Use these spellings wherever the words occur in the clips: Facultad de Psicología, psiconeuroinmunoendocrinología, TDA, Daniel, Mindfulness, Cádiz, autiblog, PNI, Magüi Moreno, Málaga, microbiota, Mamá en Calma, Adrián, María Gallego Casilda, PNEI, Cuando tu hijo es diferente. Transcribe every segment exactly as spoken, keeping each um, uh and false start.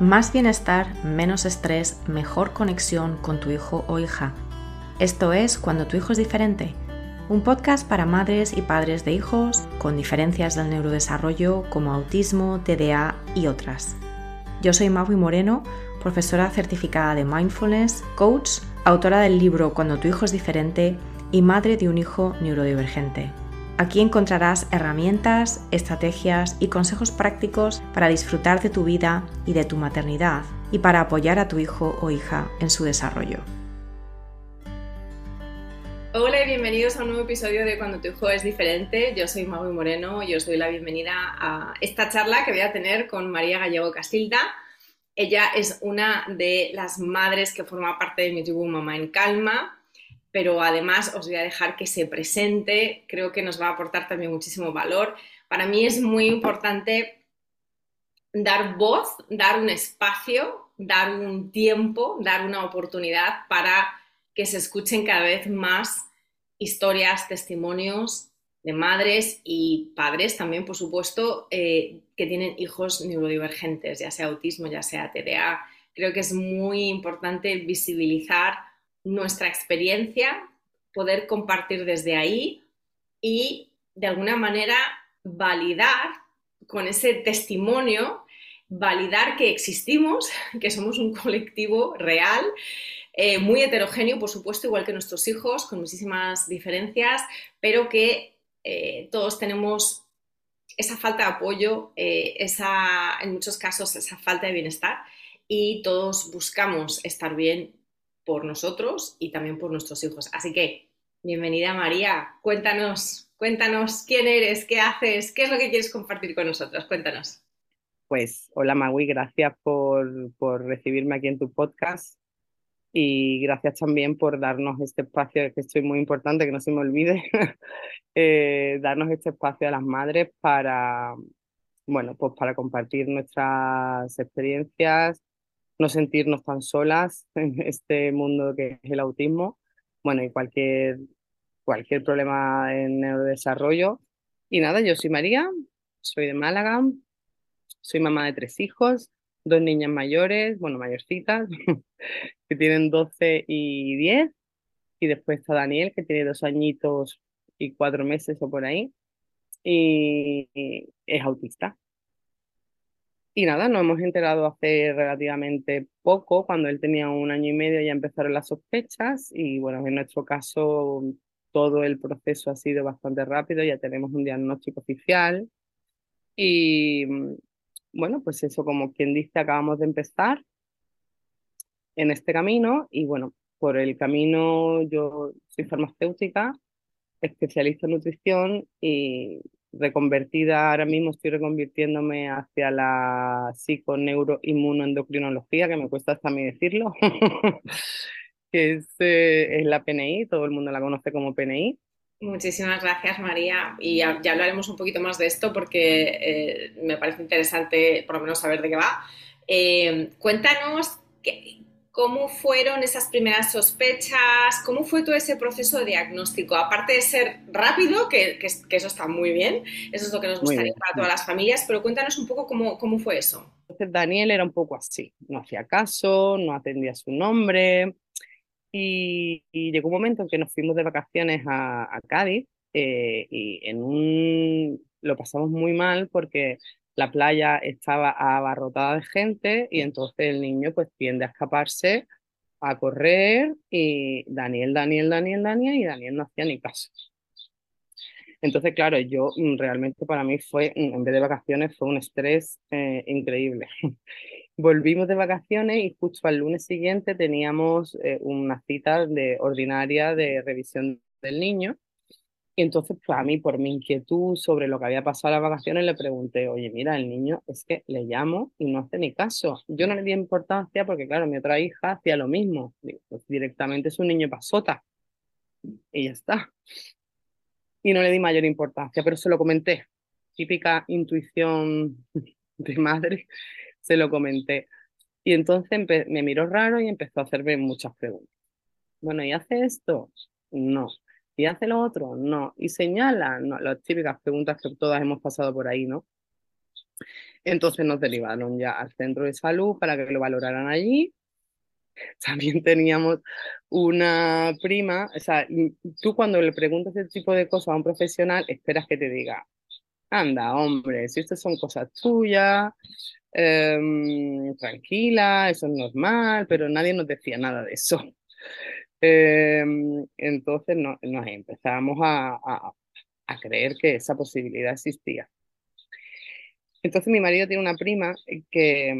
Más bienestar, menos estrés, mejor conexión con tu hijo o hija. Esto es Cuando tu hijo es diferente, un podcast para madres y padres de hijos con diferencias del neurodesarrollo como autismo, T D A y otras. Yo soy Magüi Moreno, profesora certificada de Mindfulness, coach, autora del libro Cuando tu hijo es diferente y madre de un hijo neurodivergente. Aquí encontrarás herramientas, estrategias y consejos prácticos para disfrutar de tu vida y de tu maternidad y para apoyar a tu hijo o hija en su desarrollo. Hola y bienvenidos a un nuevo episodio de Cuando tu hijo es diferente. Yo soy Magüi Moreno y os doy la bienvenida a esta charla que voy a tener con María Gallego Casilda. Ella es una de las madres que forma parte de mi tribu Mamá en Calma, pero además os voy a dejar que se presente, creo que nos va a aportar también muchísimo valor. Para mí es muy importante dar voz, dar un espacio, dar un tiempo, dar una oportunidad para que se escuchen cada vez más historias, testimonios de madres y padres también, por supuesto, eh, que tienen hijos neurodivergentes, ya sea autismo, ya sea T D A. Creo que es muy importante visibilizar nuestra experiencia, poder compartir desde ahí y de alguna manera validar con ese testimonio, validar que existimos, que somos un colectivo real, eh, muy heterogéneo, por supuesto, igual que nuestros hijos, con muchísimas diferencias, pero que eh, todos tenemos esa falta de apoyo, eh, esa, en muchos casos esa falta de bienestar y todos buscamos estar bien por nosotros y también por nuestros hijos. Así que, bienvenida María, cuéntanos, cuéntanos quién eres, qué haces, qué es lo que quieres compartir con nosotros, cuéntanos. Pues, hola Magüi, gracias por, por recibirme aquí en tu podcast y gracias también por darnos este espacio, que estoy muy importante, que no se me olvide, eh, darnos este espacio a las madres para, bueno, pues para compartir nuestras experiencias, no sentirnos tan solas en este mundo que es el autismo, bueno, y cualquier, cualquier problema en neurodesarrollo. Y nada, yo soy María, soy de Málaga, soy mamá de tres hijos, dos niñas mayores, bueno, mayorcitas, que tienen doce y diez, y después está Daniel, que tiene dos añitos y cuatro meses o por ahí, y, y es autista. Y nada, nos hemos enterado hace relativamente poco, cuando él tenía un año y medio ya empezaron las sospechas y bueno, en nuestro caso todo el proceso ha sido bastante rápido, ya tenemos un diagnóstico oficial y bueno, pues eso, como quien dice, acabamos de empezar en este camino y bueno, por el camino yo soy farmacéutica, especialista en nutrición y reconvertida, ahora mismo estoy reconvirtiéndome hacia la psiconeuroinmunoendocrinología, que me cuesta hasta a mí decirlo, que es, eh, es la P N I, todo el mundo la conoce como P N I. Muchísimas gracias María, y ya, ya hablaremos un poquito más de esto porque eh, me parece interesante por lo menos saber de qué va. Eh, cuéntanos que, cómo fueron esas primeras sospechas, cómo fue todo ese proceso de diagnóstico, aparte de ser rápido, que, que, que eso está muy bien, eso es lo que nos gustaría para todas las familias, pero cuéntanos un poco cómo, cómo fue eso. Entonces Daniel era un poco así, no hacía caso, no atendía su nombre y, y llegó un momento en que nos fuimos de vacaciones a, a Cádiz eh, y en un, lo pasamos muy mal porque la playa estaba abarrotada de gente y entonces el niño pues tiende a escaparse, a correr y Daniel, Daniel, Daniel, Daniel y Daniel no hacía ni caso. Entonces, claro, yo realmente para mí fue, en vez de vacaciones, fue un estrés eh, increíble. Volvimos de vacaciones y justo al lunes siguiente teníamos eh, una cita de, ordinaria de revisión del niño. Y entonces, pues a mí, por mi inquietud sobre lo que había pasado a las vacaciones, le pregunté, oye, mira, el niño es que le llamo y no hace ni caso. Yo no le di importancia porque, claro, mi otra hija hacía lo mismo. Digo, pues directamente es un niño pasota. Y ya está. Y no le di mayor importancia, pero se lo comenté. Típica intuición de madre, se lo comenté. Y entonces me miró raro y empezó a hacerme muchas preguntas. Bueno, ¿y hace esto? No. ¿Y hace lo otro? No. ¿Y señala? No. Las típicas preguntas que todas hemos pasado por ahí, ¿no? Entonces nos derivaron ya al centro de salud para que lo valoraran allí. También teníamos una prima, o sea, tú cuando le preguntas ese tipo de cosas a un profesional, esperas que te diga, anda, hombre, si estas son cosas tuyas, eh, tranquila, eso es normal, pero nadie nos decía nada de eso. Eh, entonces no, nos empezamos a, a, a creer que esa posibilidad existía. Entonces mi marido tiene una prima que...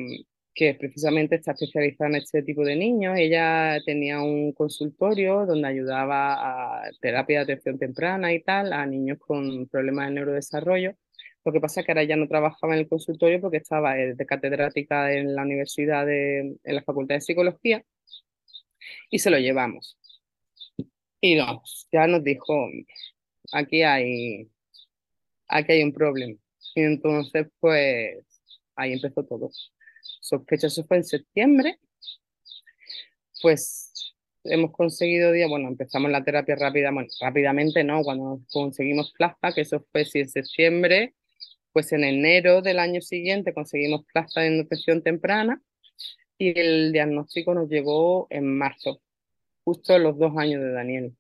que precisamente está especializada en este tipo de niños. Ella tenía un consultorio donde ayudaba a terapia de atención temprana y tal, a niños con problemas de neurodesarrollo. Lo que pasa es que ahora ya no trabajaba en el consultorio porque estaba de catedrática en la universidad, de, en la Facultad de Psicología, y se lo llevamos. Y no, ya nos dijo, aquí hay, aquí hay un problema. Y entonces, pues, ahí empezó todo. Sospechoso fue en septiembre, pues hemos conseguido, bueno, empezamos la terapia rápida, bueno, rápidamente, ¿no? Cuando conseguimos plaza, que eso fue sí, en septiembre, pues en enero del año siguiente conseguimos plaza de nutrición temprana y el diagnóstico nos llegó en marzo, justo a los dos años de Daniel,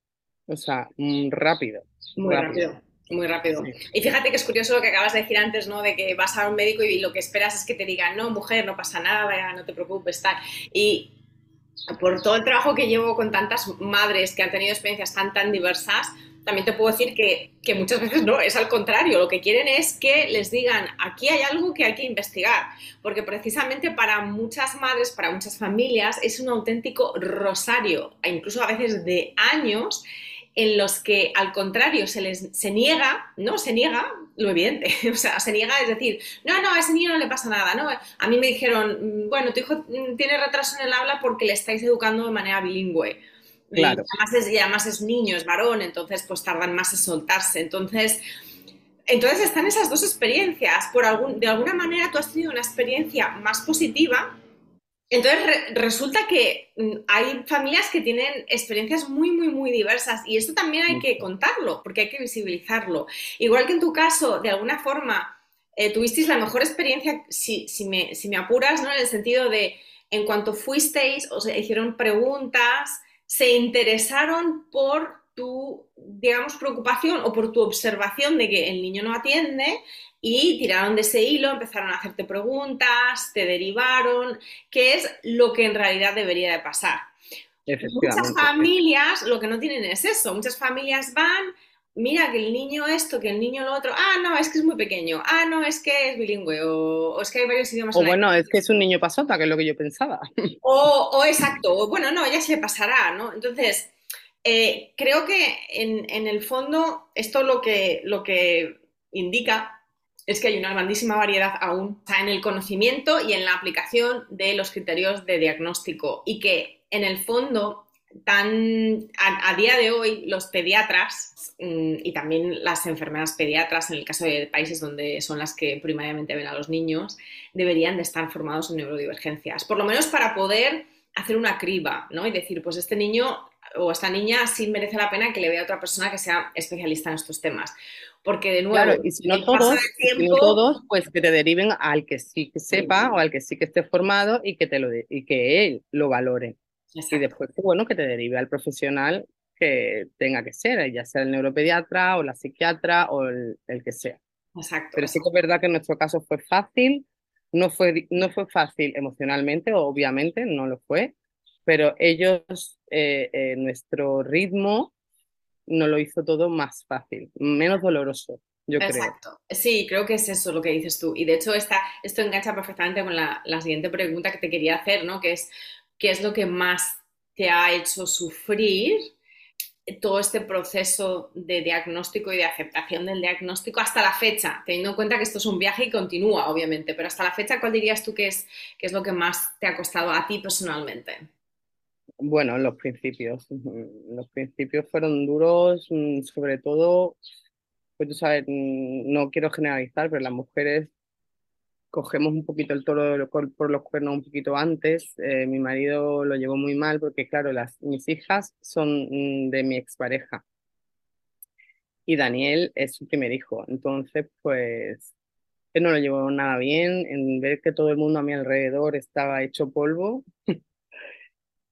o sea, rápido. Muy rápido. rápido. Muy rápido. Y fíjate que es curioso lo que acabas de decir antes, ¿no? De que vas a un médico y lo que esperas es que te digan, no, mujer, no pasa nada, no te preocupes, tal. Y por todo el trabajo que llevo con tantas madres que han tenido experiencias tan, tan diversas, también te puedo decir que, que muchas veces no, es al contrario. Lo que quieren es que les digan, aquí hay algo que hay que investigar. Porque precisamente para muchas madres, para muchas familias, es un auténtico rosario, incluso a veces de años, en los que al contrario se les se niega, ¿no? Se niega lo evidente, o sea, se niega, es decir, no, no, a ese niño no le pasa nada, ¿no? A mí me dijeron, bueno, tu hijo tiene retraso en el habla porque le estáis educando de manera bilingüe. Claro. Y además es, y además es niño, es varón, entonces pues tardan más en soltarse. Entonces, entonces están esas dos experiencias. Por algún, de alguna manera tú has tenido una experiencia más positiva. Entonces re- resulta que hay familias que tienen experiencias muy, muy, muy diversas y esto también hay que contarlo porque hay que visibilizarlo. Igual que en tu caso, de alguna forma, eh, tuvisteis la mejor experiencia, si, si, me, si me apuras, ¿no? En el sentido de, en cuanto fuisteis, os hicieron preguntas, se interesaron por tu, digamos, preocupación o por tu observación de que el niño no atiende. Y tiraron de ese hilo, empezaron a hacerte preguntas, te derivaron, que es lo que en realidad debería de pasar. Muchas familias lo que no tienen es eso, muchas familias van, mira que el niño esto, que el niño lo otro, ah, no, es que es muy pequeño, ah, no, es que es bilingüe, o, o es que hay varios idiomas. O bueno, es que es un niño pasota, que es lo que yo pensaba. O, o exacto, o bueno, no, ya se le pasará, ¿no? Entonces, eh, creo que en, en el fondo esto lo que, lo que indica es que hay una grandísima variedad aún en el conocimiento y en la aplicación de los criterios de diagnóstico y que, en el fondo, tan a, a día de hoy los pediatras y también las enfermeras pediatras, en el caso de países donde son las que primariamente ven a los niños, deberían de estar formados en neurodivergencias, por lo menos para poder hacer una criba, ¿no? Y decir, pues este niño o esta niña sí merece la pena que le vea a otra persona que sea especialista en estos temas. Porque de nuevo, claro, y si no todos, tiempo... si no todos, pues que te deriven al que sí que sepa, sí, o al que sí que esté formado y que te lo de, y que él lo valore. Exacto. Y después, bueno, que te derive al profesional que tenga que ser, ya sea el neuropediatra o la psiquiatra o el, el que sea. Exacto. Pero sí que es verdad que en nuestro caso fue fácil, no fue, no fue fácil emocionalmente, obviamente, no lo fue, pero ellos, eh, eh, nuestro ritmo, no lo hizo todo más fácil, menos doloroso, yo creo. Exacto. Sí, creo que es eso lo que dices tú. Y de hecho esta, esto engancha perfectamente con la, la siguiente pregunta que te quería hacer, ¿no? Que es, ¿qué es lo que más te ha hecho sufrir todo este proceso de diagnóstico y de aceptación del diagnóstico hasta la fecha? Teniendo en cuenta que esto es un viaje y continúa, obviamente, pero hasta la fecha, ¿cuál dirías tú que es, que es lo que más te ha costado a ti personalmente? Bueno, los principios. Los principios fueron duros, sobre todo, pues tú sabes, no quiero generalizar, pero las mujeres cogemos un poquito el toro por los cuernos un poquito antes. Eh, mi marido lo llevó muy mal porque, claro, las, mis hijas son de mi expareja y Daniel es su primer hijo. Entonces, pues no lo llevó nada bien, en ver que todo el mundo a mi alrededor estaba hecho polvo,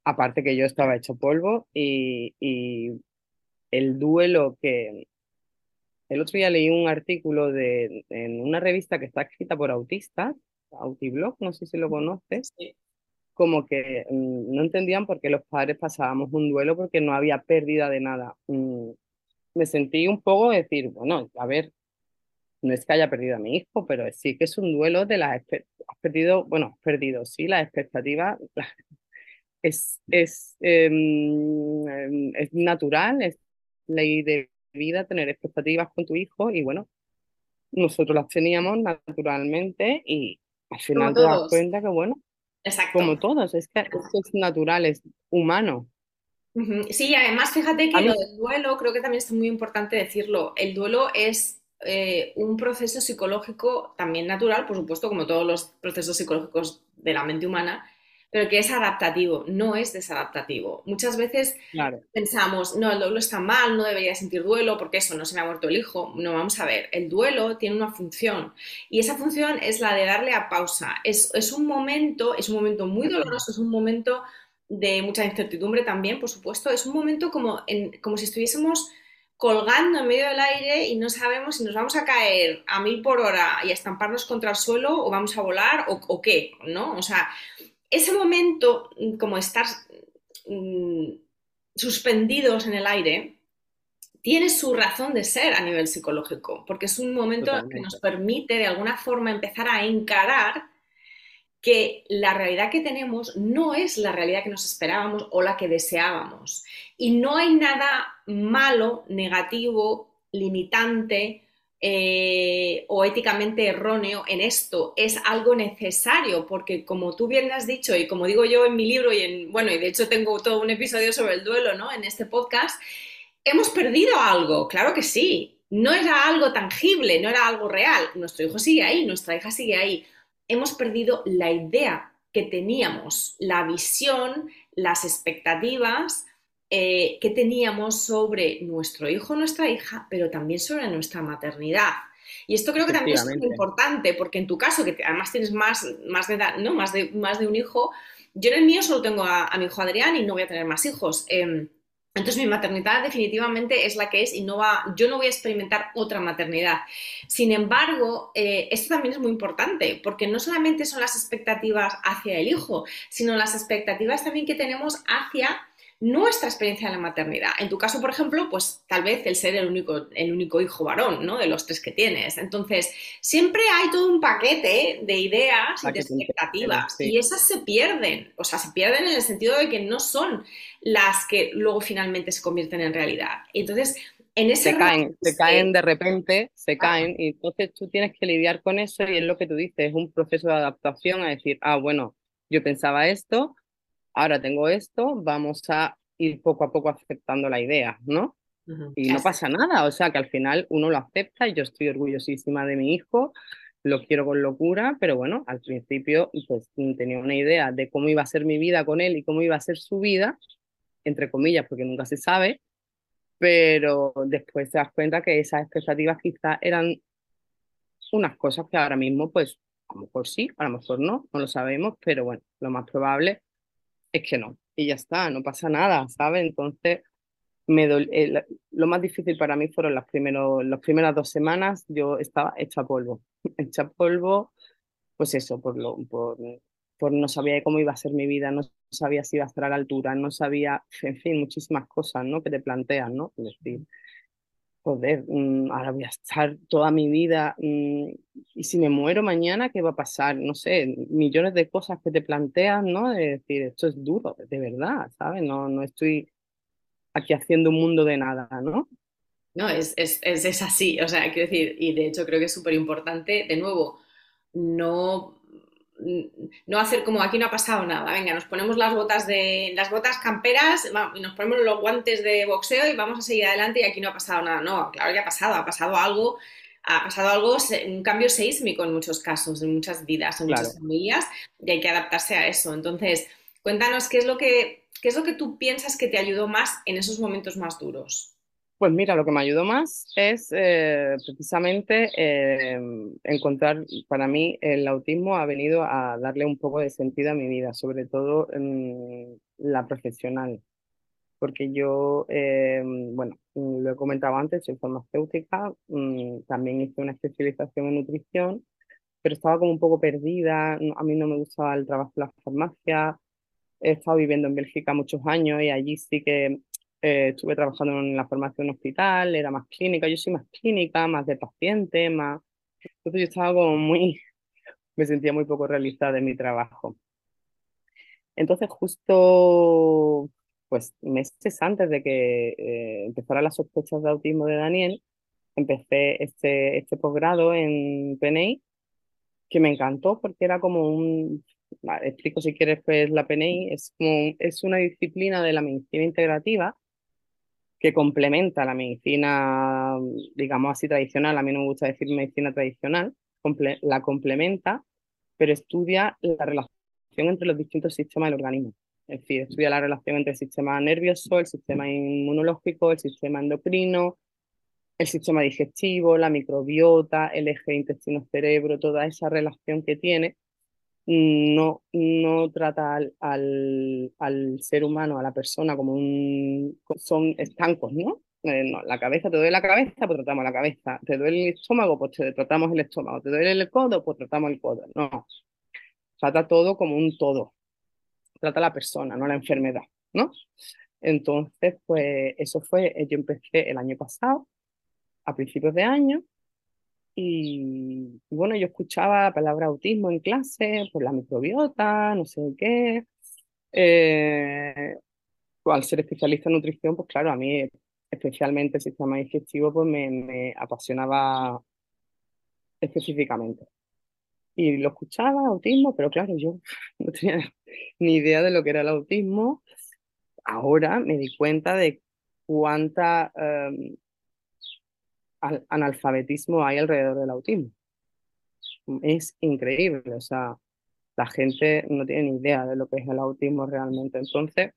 aparte que yo estaba hecho polvo, y, y el duelo que... El otro día leí un artículo de, en una revista que está escrita por autistas, autiblog, no sé si lo conoces, sí. Como que mmm, no entendían por qué los padres pasábamos un duelo porque no había pérdida de nada. Mm, me sentí un poco de decir, bueno, a ver, no es que haya perdido a mi hijo, pero sí que es un duelo de las... Has perdido, bueno, has perdido, sí, las expectativas... La, es, es, eh, es natural, es ley de vida tener expectativas con tu hijo y bueno, nosotros las teníamos naturalmente y al final te das cuenta que bueno, exacto, como todos, es que eso es natural, es humano. Sí, además fíjate que lo del duelo, creo que también es muy importante decirlo, el duelo es eh, un proceso psicológico también natural, por supuesto, como todos los procesos psicológicos de la mente humana, pero que es adaptativo, no es desadaptativo. Muchas veces claro. pensamos, no, el duelo está mal, no debería sentir duelo, porque eso, no se me ha muerto el hijo. No, vamos a ver, el duelo tiene una función, y esa función es la de darle a pausa. Es, es un momento, es un momento muy doloroso, es un momento de mucha incertidumbre también, por supuesto. Es un momento como, en, como si estuviésemos colgando en medio del aire y no sabemos si nos vamos a caer a mil por hora y a estamparnos contra el suelo, o vamos a volar, o, o qué, ¿no? O sea... Ese momento, como estar mm, suspendidos en el aire, tiene su razón de ser a nivel psicológico, porque es un momento Totalmente. que nos permite de alguna forma empezar a encarar que la realidad que tenemos no es la realidad que nos esperábamos o la que deseábamos. Y no hay nada malo, negativo, limitante... Eh, o éticamente erróneo en esto, es algo necesario porque como tú bien has dicho y como digo yo en mi libro y en, bueno, y de hecho tengo todo un episodio sobre el duelo, ¿no? En este podcast, hemos perdido algo, claro que sí, no era algo tangible, no era algo real, nuestro hijo sigue ahí, nuestra hija sigue ahí, hemos perdido la idea que teníamos, la visión, las expectativas... Eh, que teníamos sobre nuestro hijo o nuestra hija, pero también sobre nuestra maternidad. Y esto creo que también es muy importante, porque en tu caso, que además tienes más, más de edad, ¿no? Más de, más de un hijo, yo en el mío solo tengo a, a mi hijo Adrián y no voy a tener más hijos. Eh, entonces mi maternidad definitivamente es la que es y no va, yo no voy a experimentar otra maternidad. Sin embargo, eh, esto también es muy importante, porque no solamente son las expectativas hacia el hijo, sino las expectativas también que tenemos hacia... nuestra experiencia en la maternidad. En tu caso, por ejemplo, pues tal vez el ser el único, el único hijo varón, ¿no? De los tres que tienes. Entonces, siempre hay todo un paquete de ideas y de expectativas. Sí. Y esas se pierden. O sea, se pierden en el sentido de que no son las que luego finalmente se convierten en realidad. Entonces, en ese... Se caen, momento, se caen de repente, se ah, caen. Y entonces tú tienes que lidiar con eso y es lo que tú dices. Es un proceso de adaptación a decir, ah, bueno, yo pensaba esto... Ahora tengo esto, vamos a ir poco a poco aceptando la idea, ¿no? Uh-huh. Y no pasa nada, o sea que al final uno lo acepta y yo estoy orgullosísima de mi hijo, lo quiero con locura, pero bueno, al principio pues, tenía una idea de cómo iba a ser mi vida con él y cómo iba a ser su vida, entre comillas, porque nunca se sabe, pero después te das cuenta que esas expectativas quizás eran unas cosas que ahora mismo, pues, a lo mejor sí, a lo mejor no, no lo sabemos, pero bueno, lo más probable... es que no, y ya está, no pasa nada, ¿sabes? Entonces, me doli- eh, lo más difícil para mí fueron las, primero, las primeras dos semanas, yo estaba hecha polvo, hecha polvo, pues eso, por, lo, por, por no sabía cómo iba a ser mi vida, no sabía si iba a estar a la altura, no sabía, en fin, muchísimas cosas, ¿no? Que te planteas, ¿no? Es decir, joder, ahora voy a estar toda mi vida, y si me muero mañana, ¿qué va a pasar? No sé, millones de cosas que te planteas, ¿no? Es decir, esto es duro, de verdad, ¿sabes? No, no estoy aquí haciendo un mundo de nada, ¿no? No, es, es, es, es así, o sea, quiero decir, y de hecho creo que es súper importante, de nuevo, no... no hacer como aquí no ha pasado nada, venga, nos ponemos las botas de las botas camperas y nos ponemos los guantes de boxeo y vamos a seguir adelante y aquí no ha pasado nada, no, claro que ha pasado, ha pasado algo, ha pasado algo, un cambio sísmico en muchos casos, en muchas vidas, en muchas claro. familias y hay que adaptarse a eso. Entonces, cuéntanos qué es lo que qué es lo que tú piensas que te ayudó más en esos momentos más duros. Pues mira, lo que me ayudó más es eh, precisamente eh, encontrar, para mí el autismo ha venido a darle un poco de sentido a mi vida, sobre todo en la profesional, porque yo, eh, bueno, lo he comentado antes, soy farmacéutica, mmm, también hice una especialización en nutrición, pero estaba como un poco perdida, a mí no me gustaba el trabajo en la farmacia, he estado viviendo en Bélgica muchos años y allí sí que... Eh, estuve trabajando en la farmacia de un hospital, era más clínica, yo soy más clínica, más de paciente, más... Entonces yo estaba como muy... me sentía muy poco realizada en mi trabajo. Entonces justo pues meses antes de que eh, empezaran las sospechas de autismo de Daniel, empecé este, este posgrado en P N I, que me encantó porque era como un... Vale, explico si quieres pues la P N E I, es, como, es una disciplina de la medicina integrativa que complementa la medicina, digamos así, tradicional. A mí no me gusta decir medicina tradicional, comple la complementa, pero estudia la relación entre los distintos sistemas del organismo. Es decir, estudia la relación entre el sistema nervioso, el sistema inmunológico, el sistema endocrino, el sistema digestivo, la microbiota, el eje intestino-cerebro, toda esa relación que tiene. No, no trata al, al, al ser humano, a la persona, como un... son estancos, ¿no? Eh, no, la cabeza, te duele la cabeza, pues tratamos la cabeza, te duele el estómago, pues te tratamos el estómago, te duele el codo, pues tratamos el codo, no. Trata todo como un todo, trata a la persona, no la enfermedad, ¿no? Entonces, pues eso fue, yo empecé el año pasado, a principios de año, y bueno, yo escuchaba la palabra autismo en clase, por la microbiota, no sé qué. Eh, pues, al ser especialista en nutrición, pues claro, a mí especialmente el sistema digestivo pues me, me apasionaba específicamente. Y lo escuchaba, autismo, pero claro, yo no tenía ni idea de lo que era el autismo. Ahora me di cuenta de cuánta... Um, analfabetismo hay alrededor del autismo. Es increíble, o sea, la gente no tiene ni idea de lo que es el autismo realmente. Entonces,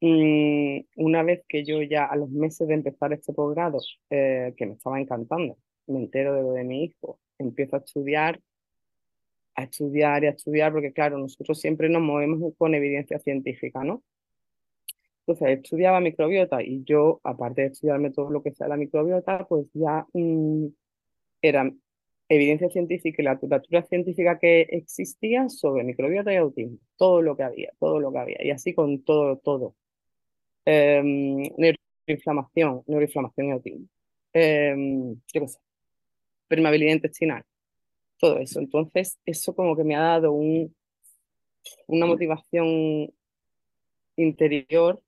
mmm, una vez que yo ya a los meses de empezar este posgrado, eh, que me estaba encantando, me entero de lo de mi hijo, empiezo a estudiar, a estudiar y a estudiar, porque claro, nosotros siempre nos movemos con evidencia científica, ¿no? Entonces, estudiaba microbiota y yo, aparte de estudiarme todo lo que sea la microbiota, pues ya mmm, era evidencia científica y la literatura científica que existía sobre microbiota y autismo. Todo lo que había, todo lo que había. Y así con todo, todo. Eh, neuroinflamación, neuroinflamación y autismo. Eh, yo qué sé, permeabilidad intestinal. Todo eso. Entonces, eso como que me ha dado un, una motivación interior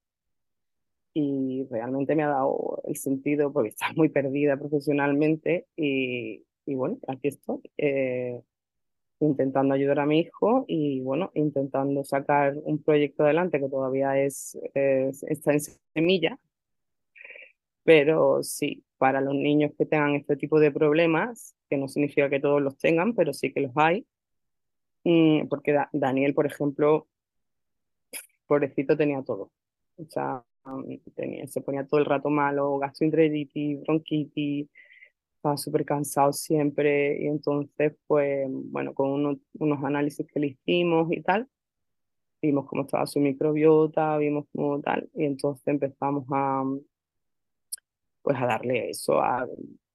y realmente me ha dado el sentido porque estaba muy perdida profesionalmente y, y bueno, aquí estoy eh, intentando ayudar a mi hijo y bueno, intentando sacar un proyecto adelante que todavía es, es, está en semilla, pero sí, para los niños que tengan este tipo de problemas, que no significa que todos los tengan, pero sí que los hay, porque da, Daniel, por ejemplo, pobrecito, tenía todo. O sea, tenía, se ponía todo el rato malo, gastroenteritis, bronquitis, estaba súper cansado siempre. Y entonces, pues, bueno, con uno, unos análisis que le hicimos y tal, vimos cómo estaba su microbiota, vimos cómo tal, y entonces empezamos a, pues, a darle eso, a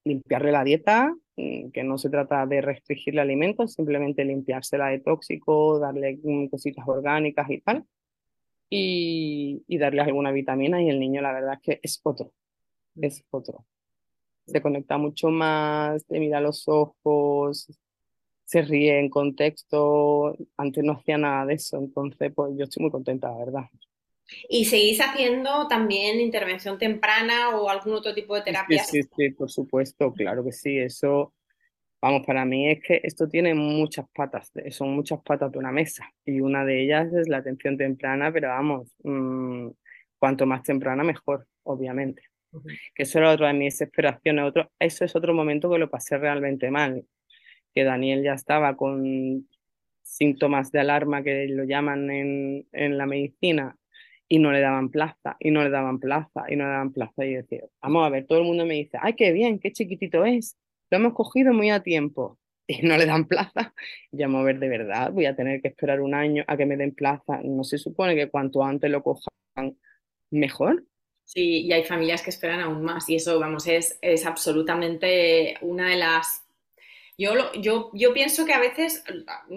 limpiarle la dieta, que no se trata de restringirle alimentos, simplemente limpiársela de tóxico, darle cositas orgánicas y tal. Y, y darles alguna vitamina y el niño la verdad es que es otro, es otro. Se conecta mucho más, te mira a los ojos, se ríe en contexto, antes no hacía nada de eso, entonces pues yo estoy muy contenta, la verdad. ¿Y seguís haciendo también intervención temprana o algún otro tipo de terapia? Sí, sí, sí, por supuesto, claro que sí, eso... Vamos, para mí es que esto tiene muchas patas, son muchas patas de una mesa y una de ellas es la atención temprana, pero vamos, mmm, cuanto más temprana mejor, obviamente. Uh-huh. Que eso era otra de mis desesperaciones, otro, eso es otro momento que lo pasé realmente mal, que Daniel ya estaba con síntomas de alarma que lo llaman en, en la medicina y no le daban plaza, y no le daban plaza, y no le daban plaza. Y yo decía, vamos a ver, todo el mundo me dice, ay, qué bien, qué chiquitito es, lo hemos cogido muy a tiempo, y no le dan plaza. Ya me voy a ver, de verdad, voy a tener que esperar un año a que me den plaza. ¿No se supone que cuanto antes lo cojan, mejor? Sí, y hay familias que esperan aún más, y eso, vamos, es, es absolutamente una de las... Yo, lo, yo, yo pienso que a veces,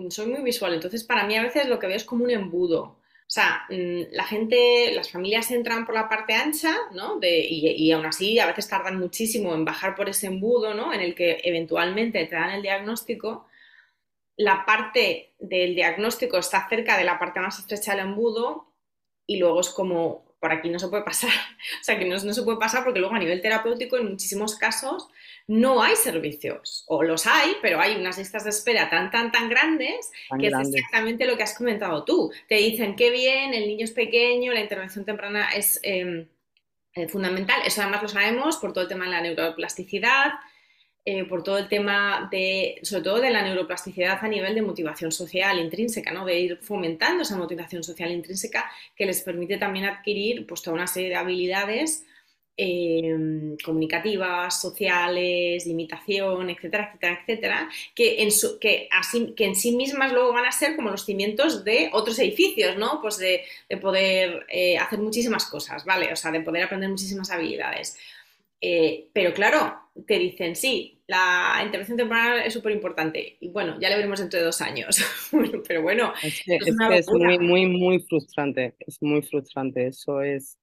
soy muy visual, entonces para mí a veces lo que veo es como un embudo. O sea, la gente, las familias entran por la parte ancha, ¿no? De, y, y aún así a veces tardan muchísimo en bajar por ese embudo, ¿no? En el que eventualmente te dan el diagnóstico. La parte del diagnóstico está cerca de la parte más estrecha del embudo y luego es como... por aquí no se puede pasar, o sea que no, no se puede pasar porque luego a nivel terapéutico en muchísimos casos no hay servicios, o los hay, pero hay unas listas de espera tan, tan, tan grandes tan que grandes. Es exactamente lo que has comentado tú. Te dicen qué bien, el niño es pequeño, la intervención temprana es eh, fundamental, eso además lo sabemos por todo el tema de la neuroplasticidad, eh, por todo el tema de, sobre todo de la neuroplasticidad a nivel de motivación social intrínseca, ¿no? De ir fomentando esa motivación social intrínseca que les permite también adquirir pues, toda una serie de habilidades eh, comunicativas, sociales, de imitación, etcétera, etcétera, etcétera, que en, su, que, así, que en sí mismas luego van a ser como los cimientos de otros edificios, ¿no? Pues de, de poder eh, hacer muchísimas cosas, ¿vale? O sea, de poder aprender muchísimas habilidades. Eh, pero claro, te dicen, sí, la intervención temprana es súper importante. Y bueno, ya lo veremos dentro de dos años. Pero bueno, es, que, es, es, que es muy, muy, muy frustrante. Es muy frustrante. Eso es,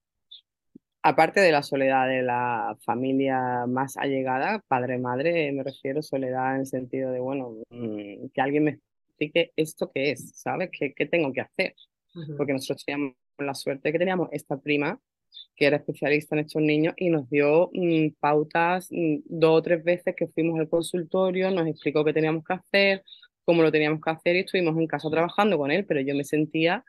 aparte de la soledad de la familia más allegada, padre-madre, me refiero a soledad en el sentido de, bueno, que alguien me explique esto qué es, ¿sabes? ¿Qué, qué tengo que hacer? Uh-huh. Porque nosotros teníamos la suerte que teníamos esta prima que era especialista en estos niños y nos dio mmm, pautas mmm, dos o tres veces que fuimos al consultorio, nos explicó qué teníamos que hacer, cómo lo teníamos que hacer y estuvimos en casa trabajando con él, pero yo me sentía,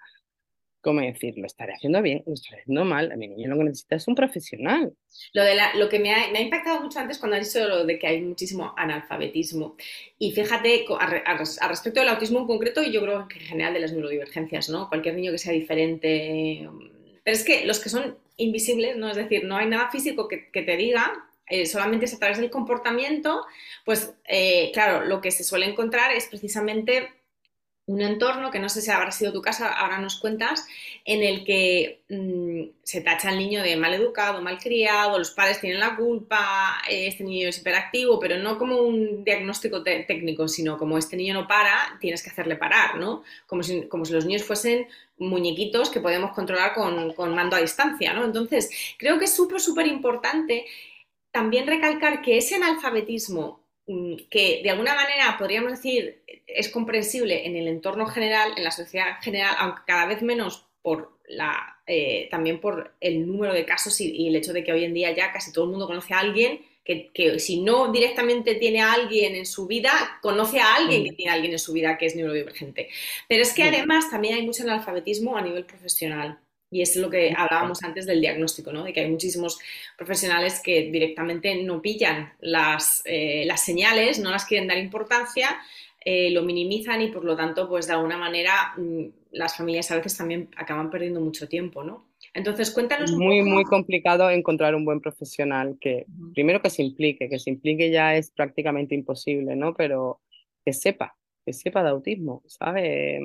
como decir, lo estaré haciendo bien, lo estaré haciendo mal, a mi niño lo que necesita es un profesional. Lo, de la, lo que me ha, me ha impactado mucho antes cuando has dicho lo de que hay muchísimo analfabetismo y fíjate, al respecto del autismo en concreto y yo creo que en general de las neurodivergencias, ¿no? Cualquier niño que sea diferente... Pero es que los que son invisibles, ¿no? Es decir, no hay nada físico que, que te diga, eh, solamente es a través del comportamiento, pues eh, claro, lo que se suele encontrar es precisamente un entorno, que no sé si habrá sido tu casa, ahora nos cuentas, en el que mmm, se tacha al niño de maleducado, malcriado, los padres tienen la culpa, eh, este niño es hiperactivo, pero no como un diagnóstico te- técnico, sino como este niño no para, tienes que hacerle parar, ¿no? Como si, como si los niños fuesen muñequitos que podemos controlar con, con mando a distancia, ¿no? Entonces, creo que es súper, súper importante también recalcar que ese analfabetismo que de alguna manera podríamos decir es comprensible en el entorno general, en la sociedad general, aunque cada vez menos por la eh, también por el número de casos y, y el hecho de que hoy en día ya casi todo el mundo conoce a alguien que, que si no directamente tiene a alguien en su vida, conoce a alguien que tiene a alguien en su vida que es neurodivergente. Pero es que además también hay mucho analfabetismo a nivel profesional. Y es lo que hablábamos antes del diagnóstico, ¿no? De que hay muchísimos profesionales que directamente no pillan las, eh, las señales, no las quieren dar importancia, eh, lo minimizan y por lo tanto, pues de alguna manera las familias a veces también acaban perdiendo mucho tiempo, ¿no? Entonces, cuéntanos un poco. Muy, muy complicado encontrar un buen profesional que, uh-huh. primero que se implique, que se implique ya es prácticamente imposible, ¿no? Pero que sepa, que sepa de autismo, ¿sabes?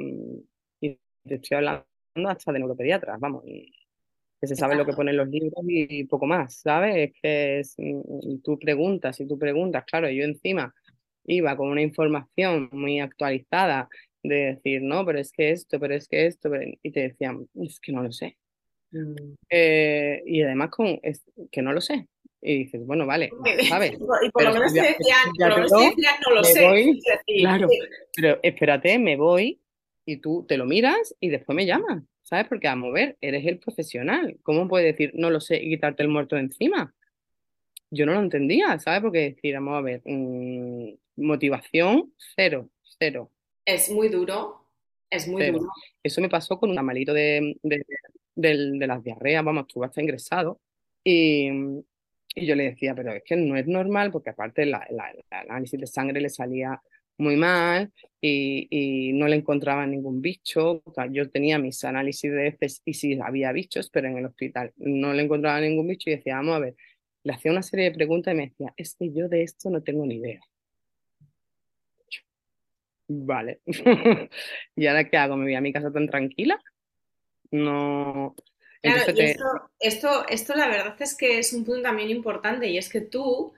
Y te estoy hablando hasta de neuropediatras, vamos, que se sabe Exacto. lo que ponen los libros y poco más, ¿sabes? Es que es, y tú preguntas y tú preguntas, claro, yo encima iba con una información muy actualizada de decir, no, pero es que esto, pero es que esto, pero... y te decían, es que no lo sé. Mm. Eh, y además con, es que no lo sé. Y dices, bueno, vale, ¿sabes? Y por lo menos te decían, no lo sé, no lo sé. Claro, pero espérate, me voy. Y tú te lo miras y después me llamas, ¿sabes? Porque a mover, eres el profesional. ¿Cómo puedes decir, no lo sé, y quitarte el muerto de encima? Yo no lo entendía, ¿sabes? Porque decir, vamos a ver, mmm, motivación, cero, cero. Es muy duro, es muy cero. duro. Eso me pasó con un amalito de, de, de, de las diarreas, vamos, tú vas a ingresado. Y, y yo le decía, pero es que no es normal, porque aparte la, la, la análisis de sangre le salía... muy mal y, y no le encontraba ningún bicho. O sea, yo tenía mis análisis de heces y sí había bichos, pero en el hospital no le encontraba ningún bicho y decía, vamos a ver, le hacía una serie de preguntas y me decía, es que yo de esto no tengo ni idea. Vale. ¿Y ahora qué hago? ¿Me voy a mi casa tan tranquila? No. Claro, y esto, esto, esto la verdad es que es un punto también importante, y es que tú,